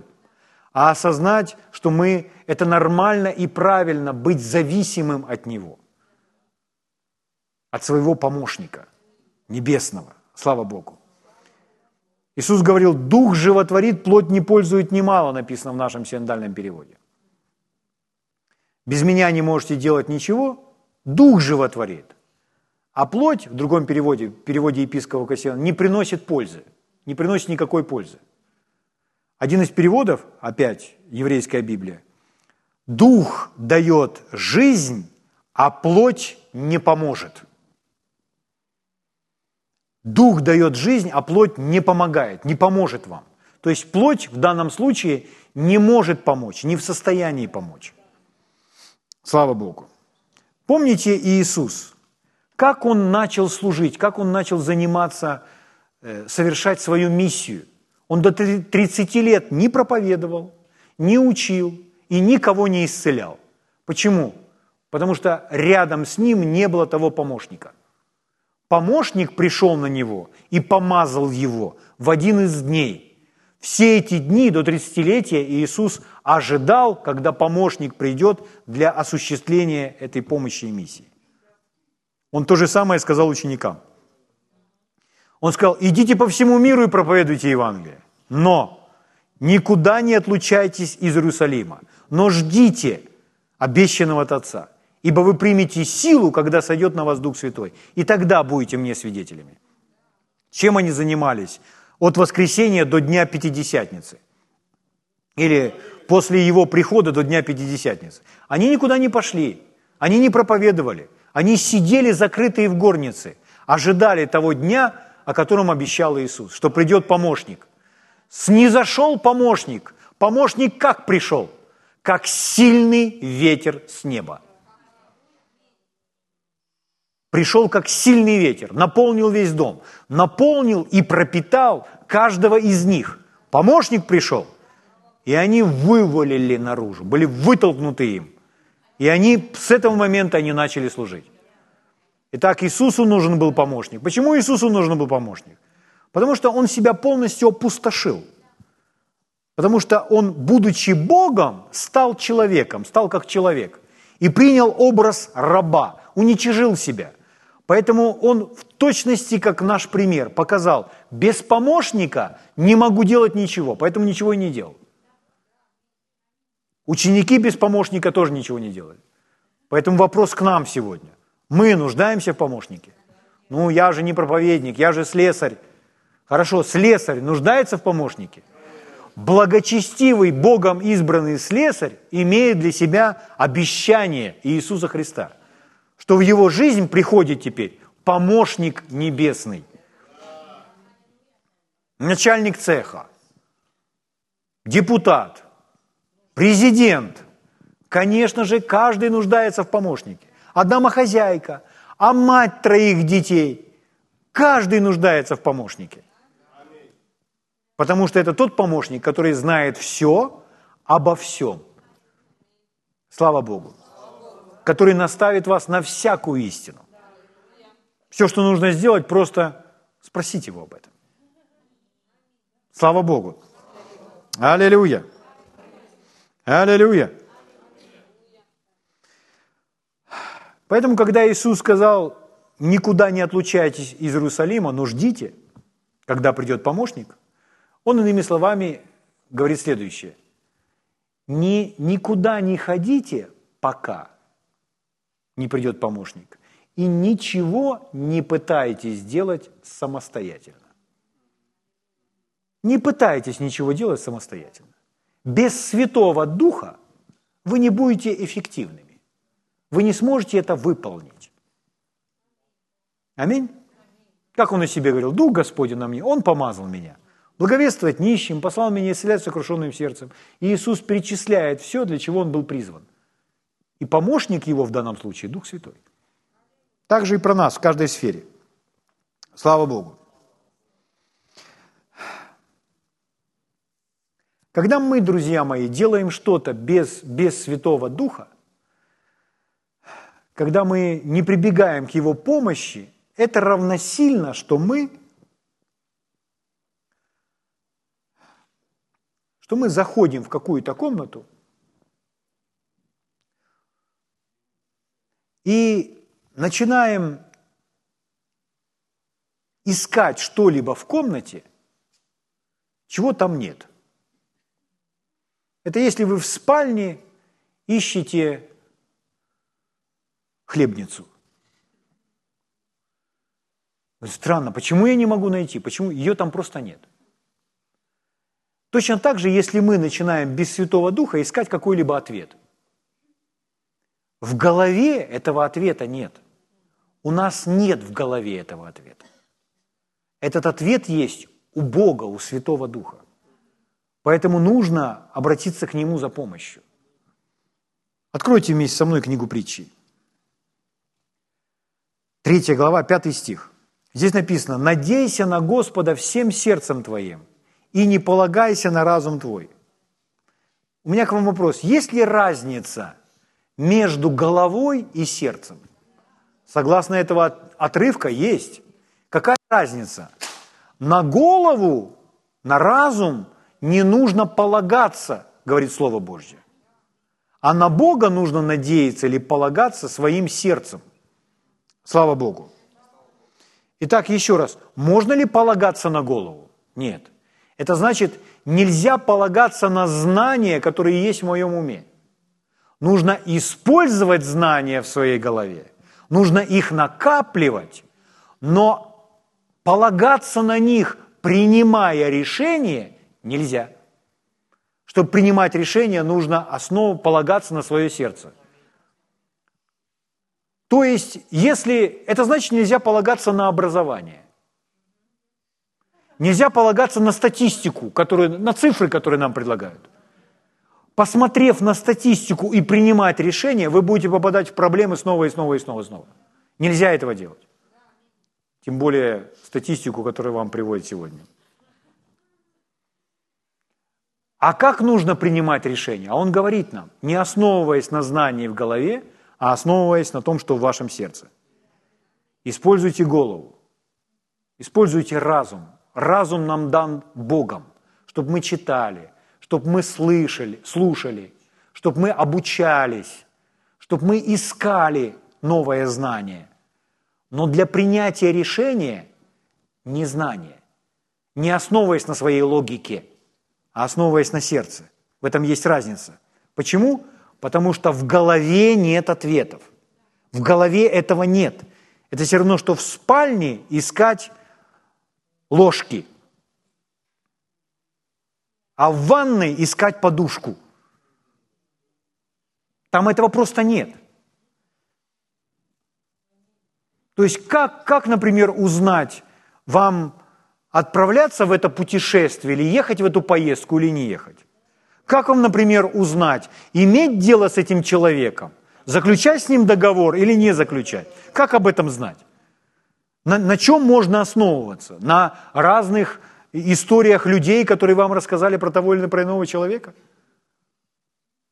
а осознать, что мы, это нормально и правильно быть зависимым от Него. От своего помощника небесного. Слава Богу. Иисус говорил: «Дух животворит, плоть не пользует немало», написано в нашем синодальном переводе. «Без меня не можете делать ничего, дух животворит». А плоть, в другом переводе, в переводе епископа Кассиана, не приносит пользы, не приносит никакой пользы. Один из переводов, опять еврейская Библия: «Дух дает жизнь, а плоть не поможет». Дух дает жизнь, а плоть не помогает, не поможет вам. То есть плоть в данном случае не может помочь, не в состоянии помочь. Слава Богу. Помните Иисус, как Он начал служить, как Он начал заниматься, совершать свою миссию. Он до 30 лет не проповедовал, не учил и никого не исцелял. Почему? Потому что рядом с Ним не было того помощника. Помощник пришел на Него и помазал Его в один из дней. Все эти дни до 30-летия Иисус ожидал, когда помощник придет для осуществления этой помощи и миссии. Он то же самое сказал ученикам. Он сказал: идите по всему миру и проповедуйте Евангелие, но никуда не отлучайтесь из Иерусалима, но ждите обещанного от Отца. Ибо вы примете силу, когда сойдет на вас Дух Святой, и тогда будете мне свидетелями. Чем они занимались? От воскресения до Дня Пятидесятницы. Или после Его прихода до Дня Пятидесятницы. Они никуда не пошли, они не проповедовали, они сидели закрытые в горнице, ожидали того дня, о котором обещал Иисус, что придет помощник. Снизошел помощник. Помощник как пришел? Как сильный ветер с неба. Пришел как сильный ветер, наполнил весь дом, наполнил и пропитал каждого из них. Помощник пришел, и они вывалили наружу, были вытолкнуты им. И они с этого момента они начали служить. Итак, Иисусу нужен был помощник. Почему Иисусу нужен был помощник? Потому что Он себя полностью опустошил. Потому что Он, будучи Богом, стал человеком, стал как человек. И принял образ раба, уничижил себя. Поэтому Он в точности, как наш пример, показал: без помощника не могу делать ничего, поэтому ничего и не делал. Ученики без помощника тоже ничего не делали. Поэтому вопрос к нам сегодня. Мы нуждаемся в помощнике? Ну, я же не проповедник, я же слесарь. Хорошо, слесарь нуждается в помощнике? Благочестивый, Богом избранный слесарь имеет для себя обещание Иисуса Христа, что в его жизнь приходит теперь помощник небесный, начальник цеха, депутат, президент. Конечно же, каждый нуждается в помощнике. А домохозяйка, а мать троих детей. Каждый нуждается в помощнике. Потому что это тот помощник, который знает все обо всем. Слава Богу. Который наставит вас на всякую истину. Все, что нужно сделать, просто спросить Его об этом. Слава Богу. Аллилуйя. Аллилуйя. Поэтому, когда Иисус сказал: никуда не отлучайтесь из Иерусалима, но ждите, когда придет помощник, Он иными словами говорит следующее: никуда не ходите, пока не придет помощник, и ничего не пытайтесь делать самостоятельно. Не пытайтесь ничего делать самостоятельно. Без Святого Духа вы не будете эффективными. Вы не сможете это выполнить. Аминь. Как Он о себе говорил: Дух Господень на мне, Он помазал меня благовествовать нищим, послал меня исцелять сокрушенным сердцем. И Иисус перечисляет все, для чего Он был призван. И помощник его в данном случае – Дух Святой. Так же и про нас в каждой сфере. Слава Богу. Когда мы, друзья мои, делаем что-то без Святого Духа, когда мы не прибегаем к Его помощи, это равносильно, что мы заходим в какую-то комнату и начинаем искать что-либо в комнате, чего там нет. Это если вы в спальне ищете хлебницу. Странно, почему я не могу найти? Почему ее там просто нет? Точно так же, если мы начинаем без Святого Духа искать какой-либо ответ. В голове этого ответа нет. У нас нет в голове этого ответа. Этот ответ есть у Бога, у Святого Духа. Поэтому нужно обратиться к Нему за помощью. Откройте вместе со мной книгу Притчи. 3 глава, 5 стих. Здесь написано: «Надейся на Господа всем сердцем твоим и не полагайся на разум твой». У меня к вам вопрос. Есть ли разница между головой и сердцем? Согласно этого отрывка, есть. Какая разница? На голову, на разум не нужно полагаться, говорит Слово Божье. А на Бога нужно надеяться или полагаться своим сердцем. Слава Богу. Итак, еще раз. Можно ли полагаться на голову? Нет. Это значит, нельзя полагаться на знания, которые есть в моем уме. Нужно использовать знания в своей голове. Нужно их накапливать, но полагаться на них, принимая решение, нельзя. Чтобы принимать решение, нужно основу полагаться на свое сердце. То есть, если... Это значит, нельзя полагаться на образование. Нельзя полагаться на статистику, на цифры, которые нам предлагают. Посмотрев на статистику и принимать решение, вы будете попадать в проблемы снова и снова и снова и снова. Нельзя этого делать. Тем более статистику, которую вам приводят сегодня. А как нужно принимать решение? А он говорит нам, не основываясь на знании в голове, а основываясь на том, что в вашем сердце. Используйте голову, используйте разум. Разум нам дан Богом, чтобы мы читали, чтобы мы слушали, чтобы мы обучались, чтобы мы искали новое знание. Но для принятия решения не знание, не основываясь на своей логике, а основываясь на сердце. В этом есть разница. Почему? Потому что в голове нет ответов. В голове этого нет. Это все равно, что в спальне искать ложки, а в ванной искать подушку. Там этого просто нет. То есть как, например, узнать, вам отправляться в это путешествие или ехать в эту поездку или не ехать? Как вам, например, узнать, иметь дело с этим человеком, заключать с ним договор или не заключать? Как об этом знать? На чем можно основываться? На разных историях людей, которые вам рассказали про того или про иного человека?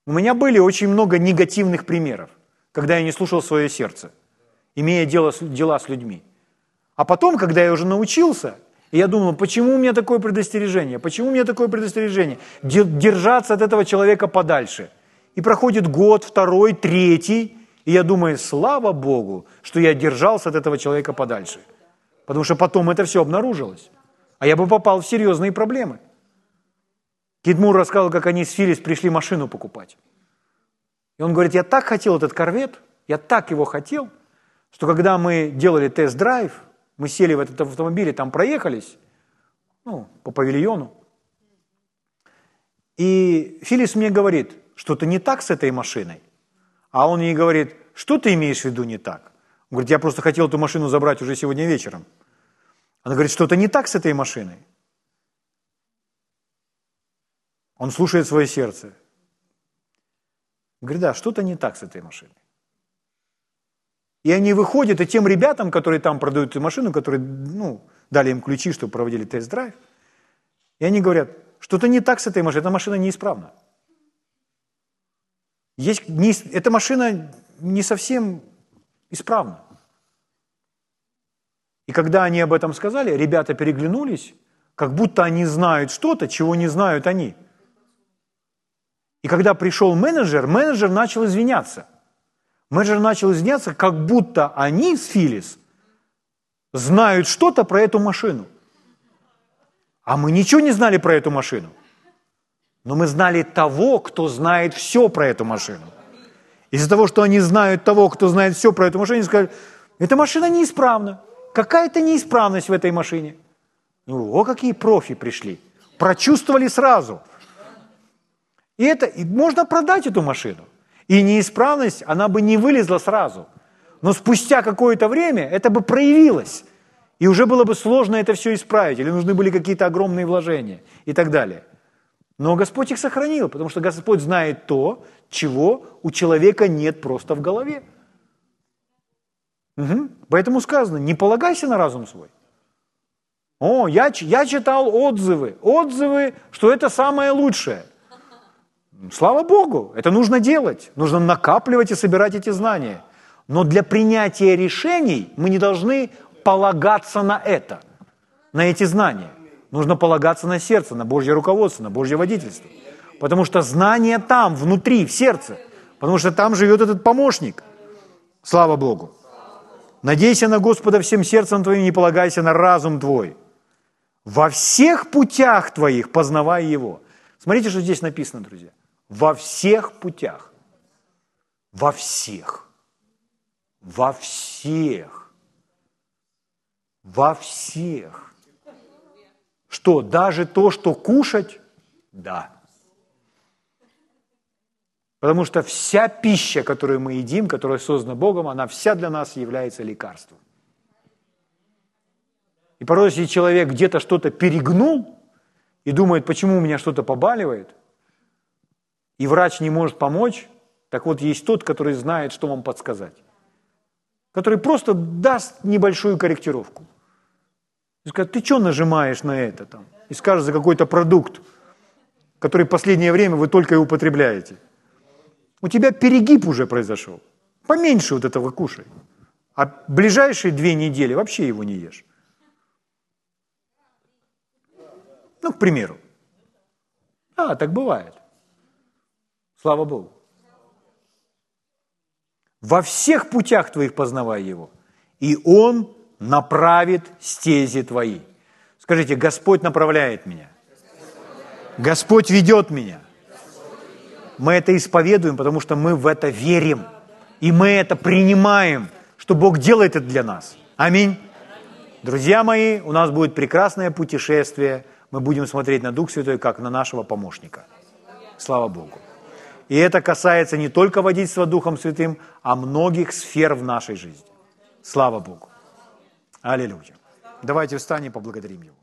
У меня были очень много негативных примеров, когда я не слушал свое сердце, имея дела с людьми. А потом, когда я уже научился, я думал, почему у меня такое предостережение? Почему у меня такое предостережение? Держаться от этого человека подальше. И проходит год, второй, третий, и я думаю, слава Богу, что я держался от этого человека подальше. Потому что потом это все обнаружилось. А я бы попал в серьезные проблемы. Кит Мур рассказывал, как они с Филлис пришли машину покупать. И он говорит, я так хотел этот корвет, я так его хотел, что когда мы делали тест-драйв, мы сели в этот автомобиль, там проехались, по павильону. И Филлис мне говорит, что-то не так с этой машиной. А он ей говорит, что ты имеешь в виду не так? Он говорит, я просто хотел эту машину забрать уже сегодня вечером. Она говорит, что-то не так с этой машиной. Он слушает свое сердце. Говорит, да, что-то не так с этой машиной. И они выходят, и тем ребятам, которые там продают эту машину, которые, ну, дали им ключи, чтобы проводили тест-драйв, и они говорят, что-то не так с этой машиной, эта машина неисправна. Эта машина не совсем исправна. И когда они об этом сказали, ребята переглянулись, как будто они знают что-то, чего не знают они. И когда пришел менеджер, менеджер начал извиняться. Менеджер начал извиняться, как будто они с Филлис знают что-то про эту машину. А мы ничего не знали про эту машину. Но мы знали того, кто знает все про эту машину. Из-за того, что они знают того, кто знает все про эту машину, они сказали, эта машина неисправна. Какая-то неисправность в этой машине. Ну, о, какие профи пришли. Прочувствовали сразу. И можно продать эту машину. И неисправность, она бы не вылезла сразу. Но спустя какое-то время это бы проявилось. И уже было бы сложно это все исправить. Или нужны были какие-то огромные вложения и так далее. Но Господь их сохранил, потому что Господь знает то, чего у человека нет просто в голове. Угу. Поэтому сказано, не полагайся на разум свой. О, я читал отзывы. Отзывы, что это самое лучшее. Слава Богу, это нужно делать. Нужно накапливать и собирать эти знания. Но для принятия решений мы не должны полагаться на это, на эти знания. Нужно полагаться на сердце, на Божье руководство, на Божье водительство. Потому что знание там, внутри, в сердце. Потому что там живет этот помощник. Слава Богу. Надейся на Господа всем сердцем твоим, не полагайся на разум твой. Во всех путях твоих познавай Его. Смотрите, что здесь написано, друзья. Во всех путях. Во всех. Во всех. Во всех. Что, даже то, что кушать? Да. Потому что вся пища, которую мы едим, которая создана Богом, она вся для нас является лекарством. И порой, если человек где-то что-то перегнул и думает, почему у меня что-то побаливает, и врач не может помочь, так вот есть тот, который знает, что вам подсказать. Который просто даст небольшую корректировку. И скажет, ты что нажимаешь на это там? И скажет за какой-то продукт, который в последнее время вы только и употребляете. У тебя перегиб уже произошел. Поменьше вот этого кушай. А ближайшие 2 недели вообще его не ешь. Ну, к примеру. А, так бывает. Слава Богу. Во всех путях твоих познавай Его, и Он направит стези твои. Скажите, Господь направляет меня. Господь ведет меня. Мы это исповедуем, потому что мы в это верим. И мы это принимаем, что Бог делает это для нас. Аминь. Друзья мои, у нас будет прекрасное путешествие. Мы будем смотреть на Дух Святой, как на нашего помощника. Слава Богу. И это касается не только водительства Духом Святым, а многих сфер в нашей жизни. Слава Богу. Аллилуйя. Давайте встанем и поблагодарим Его.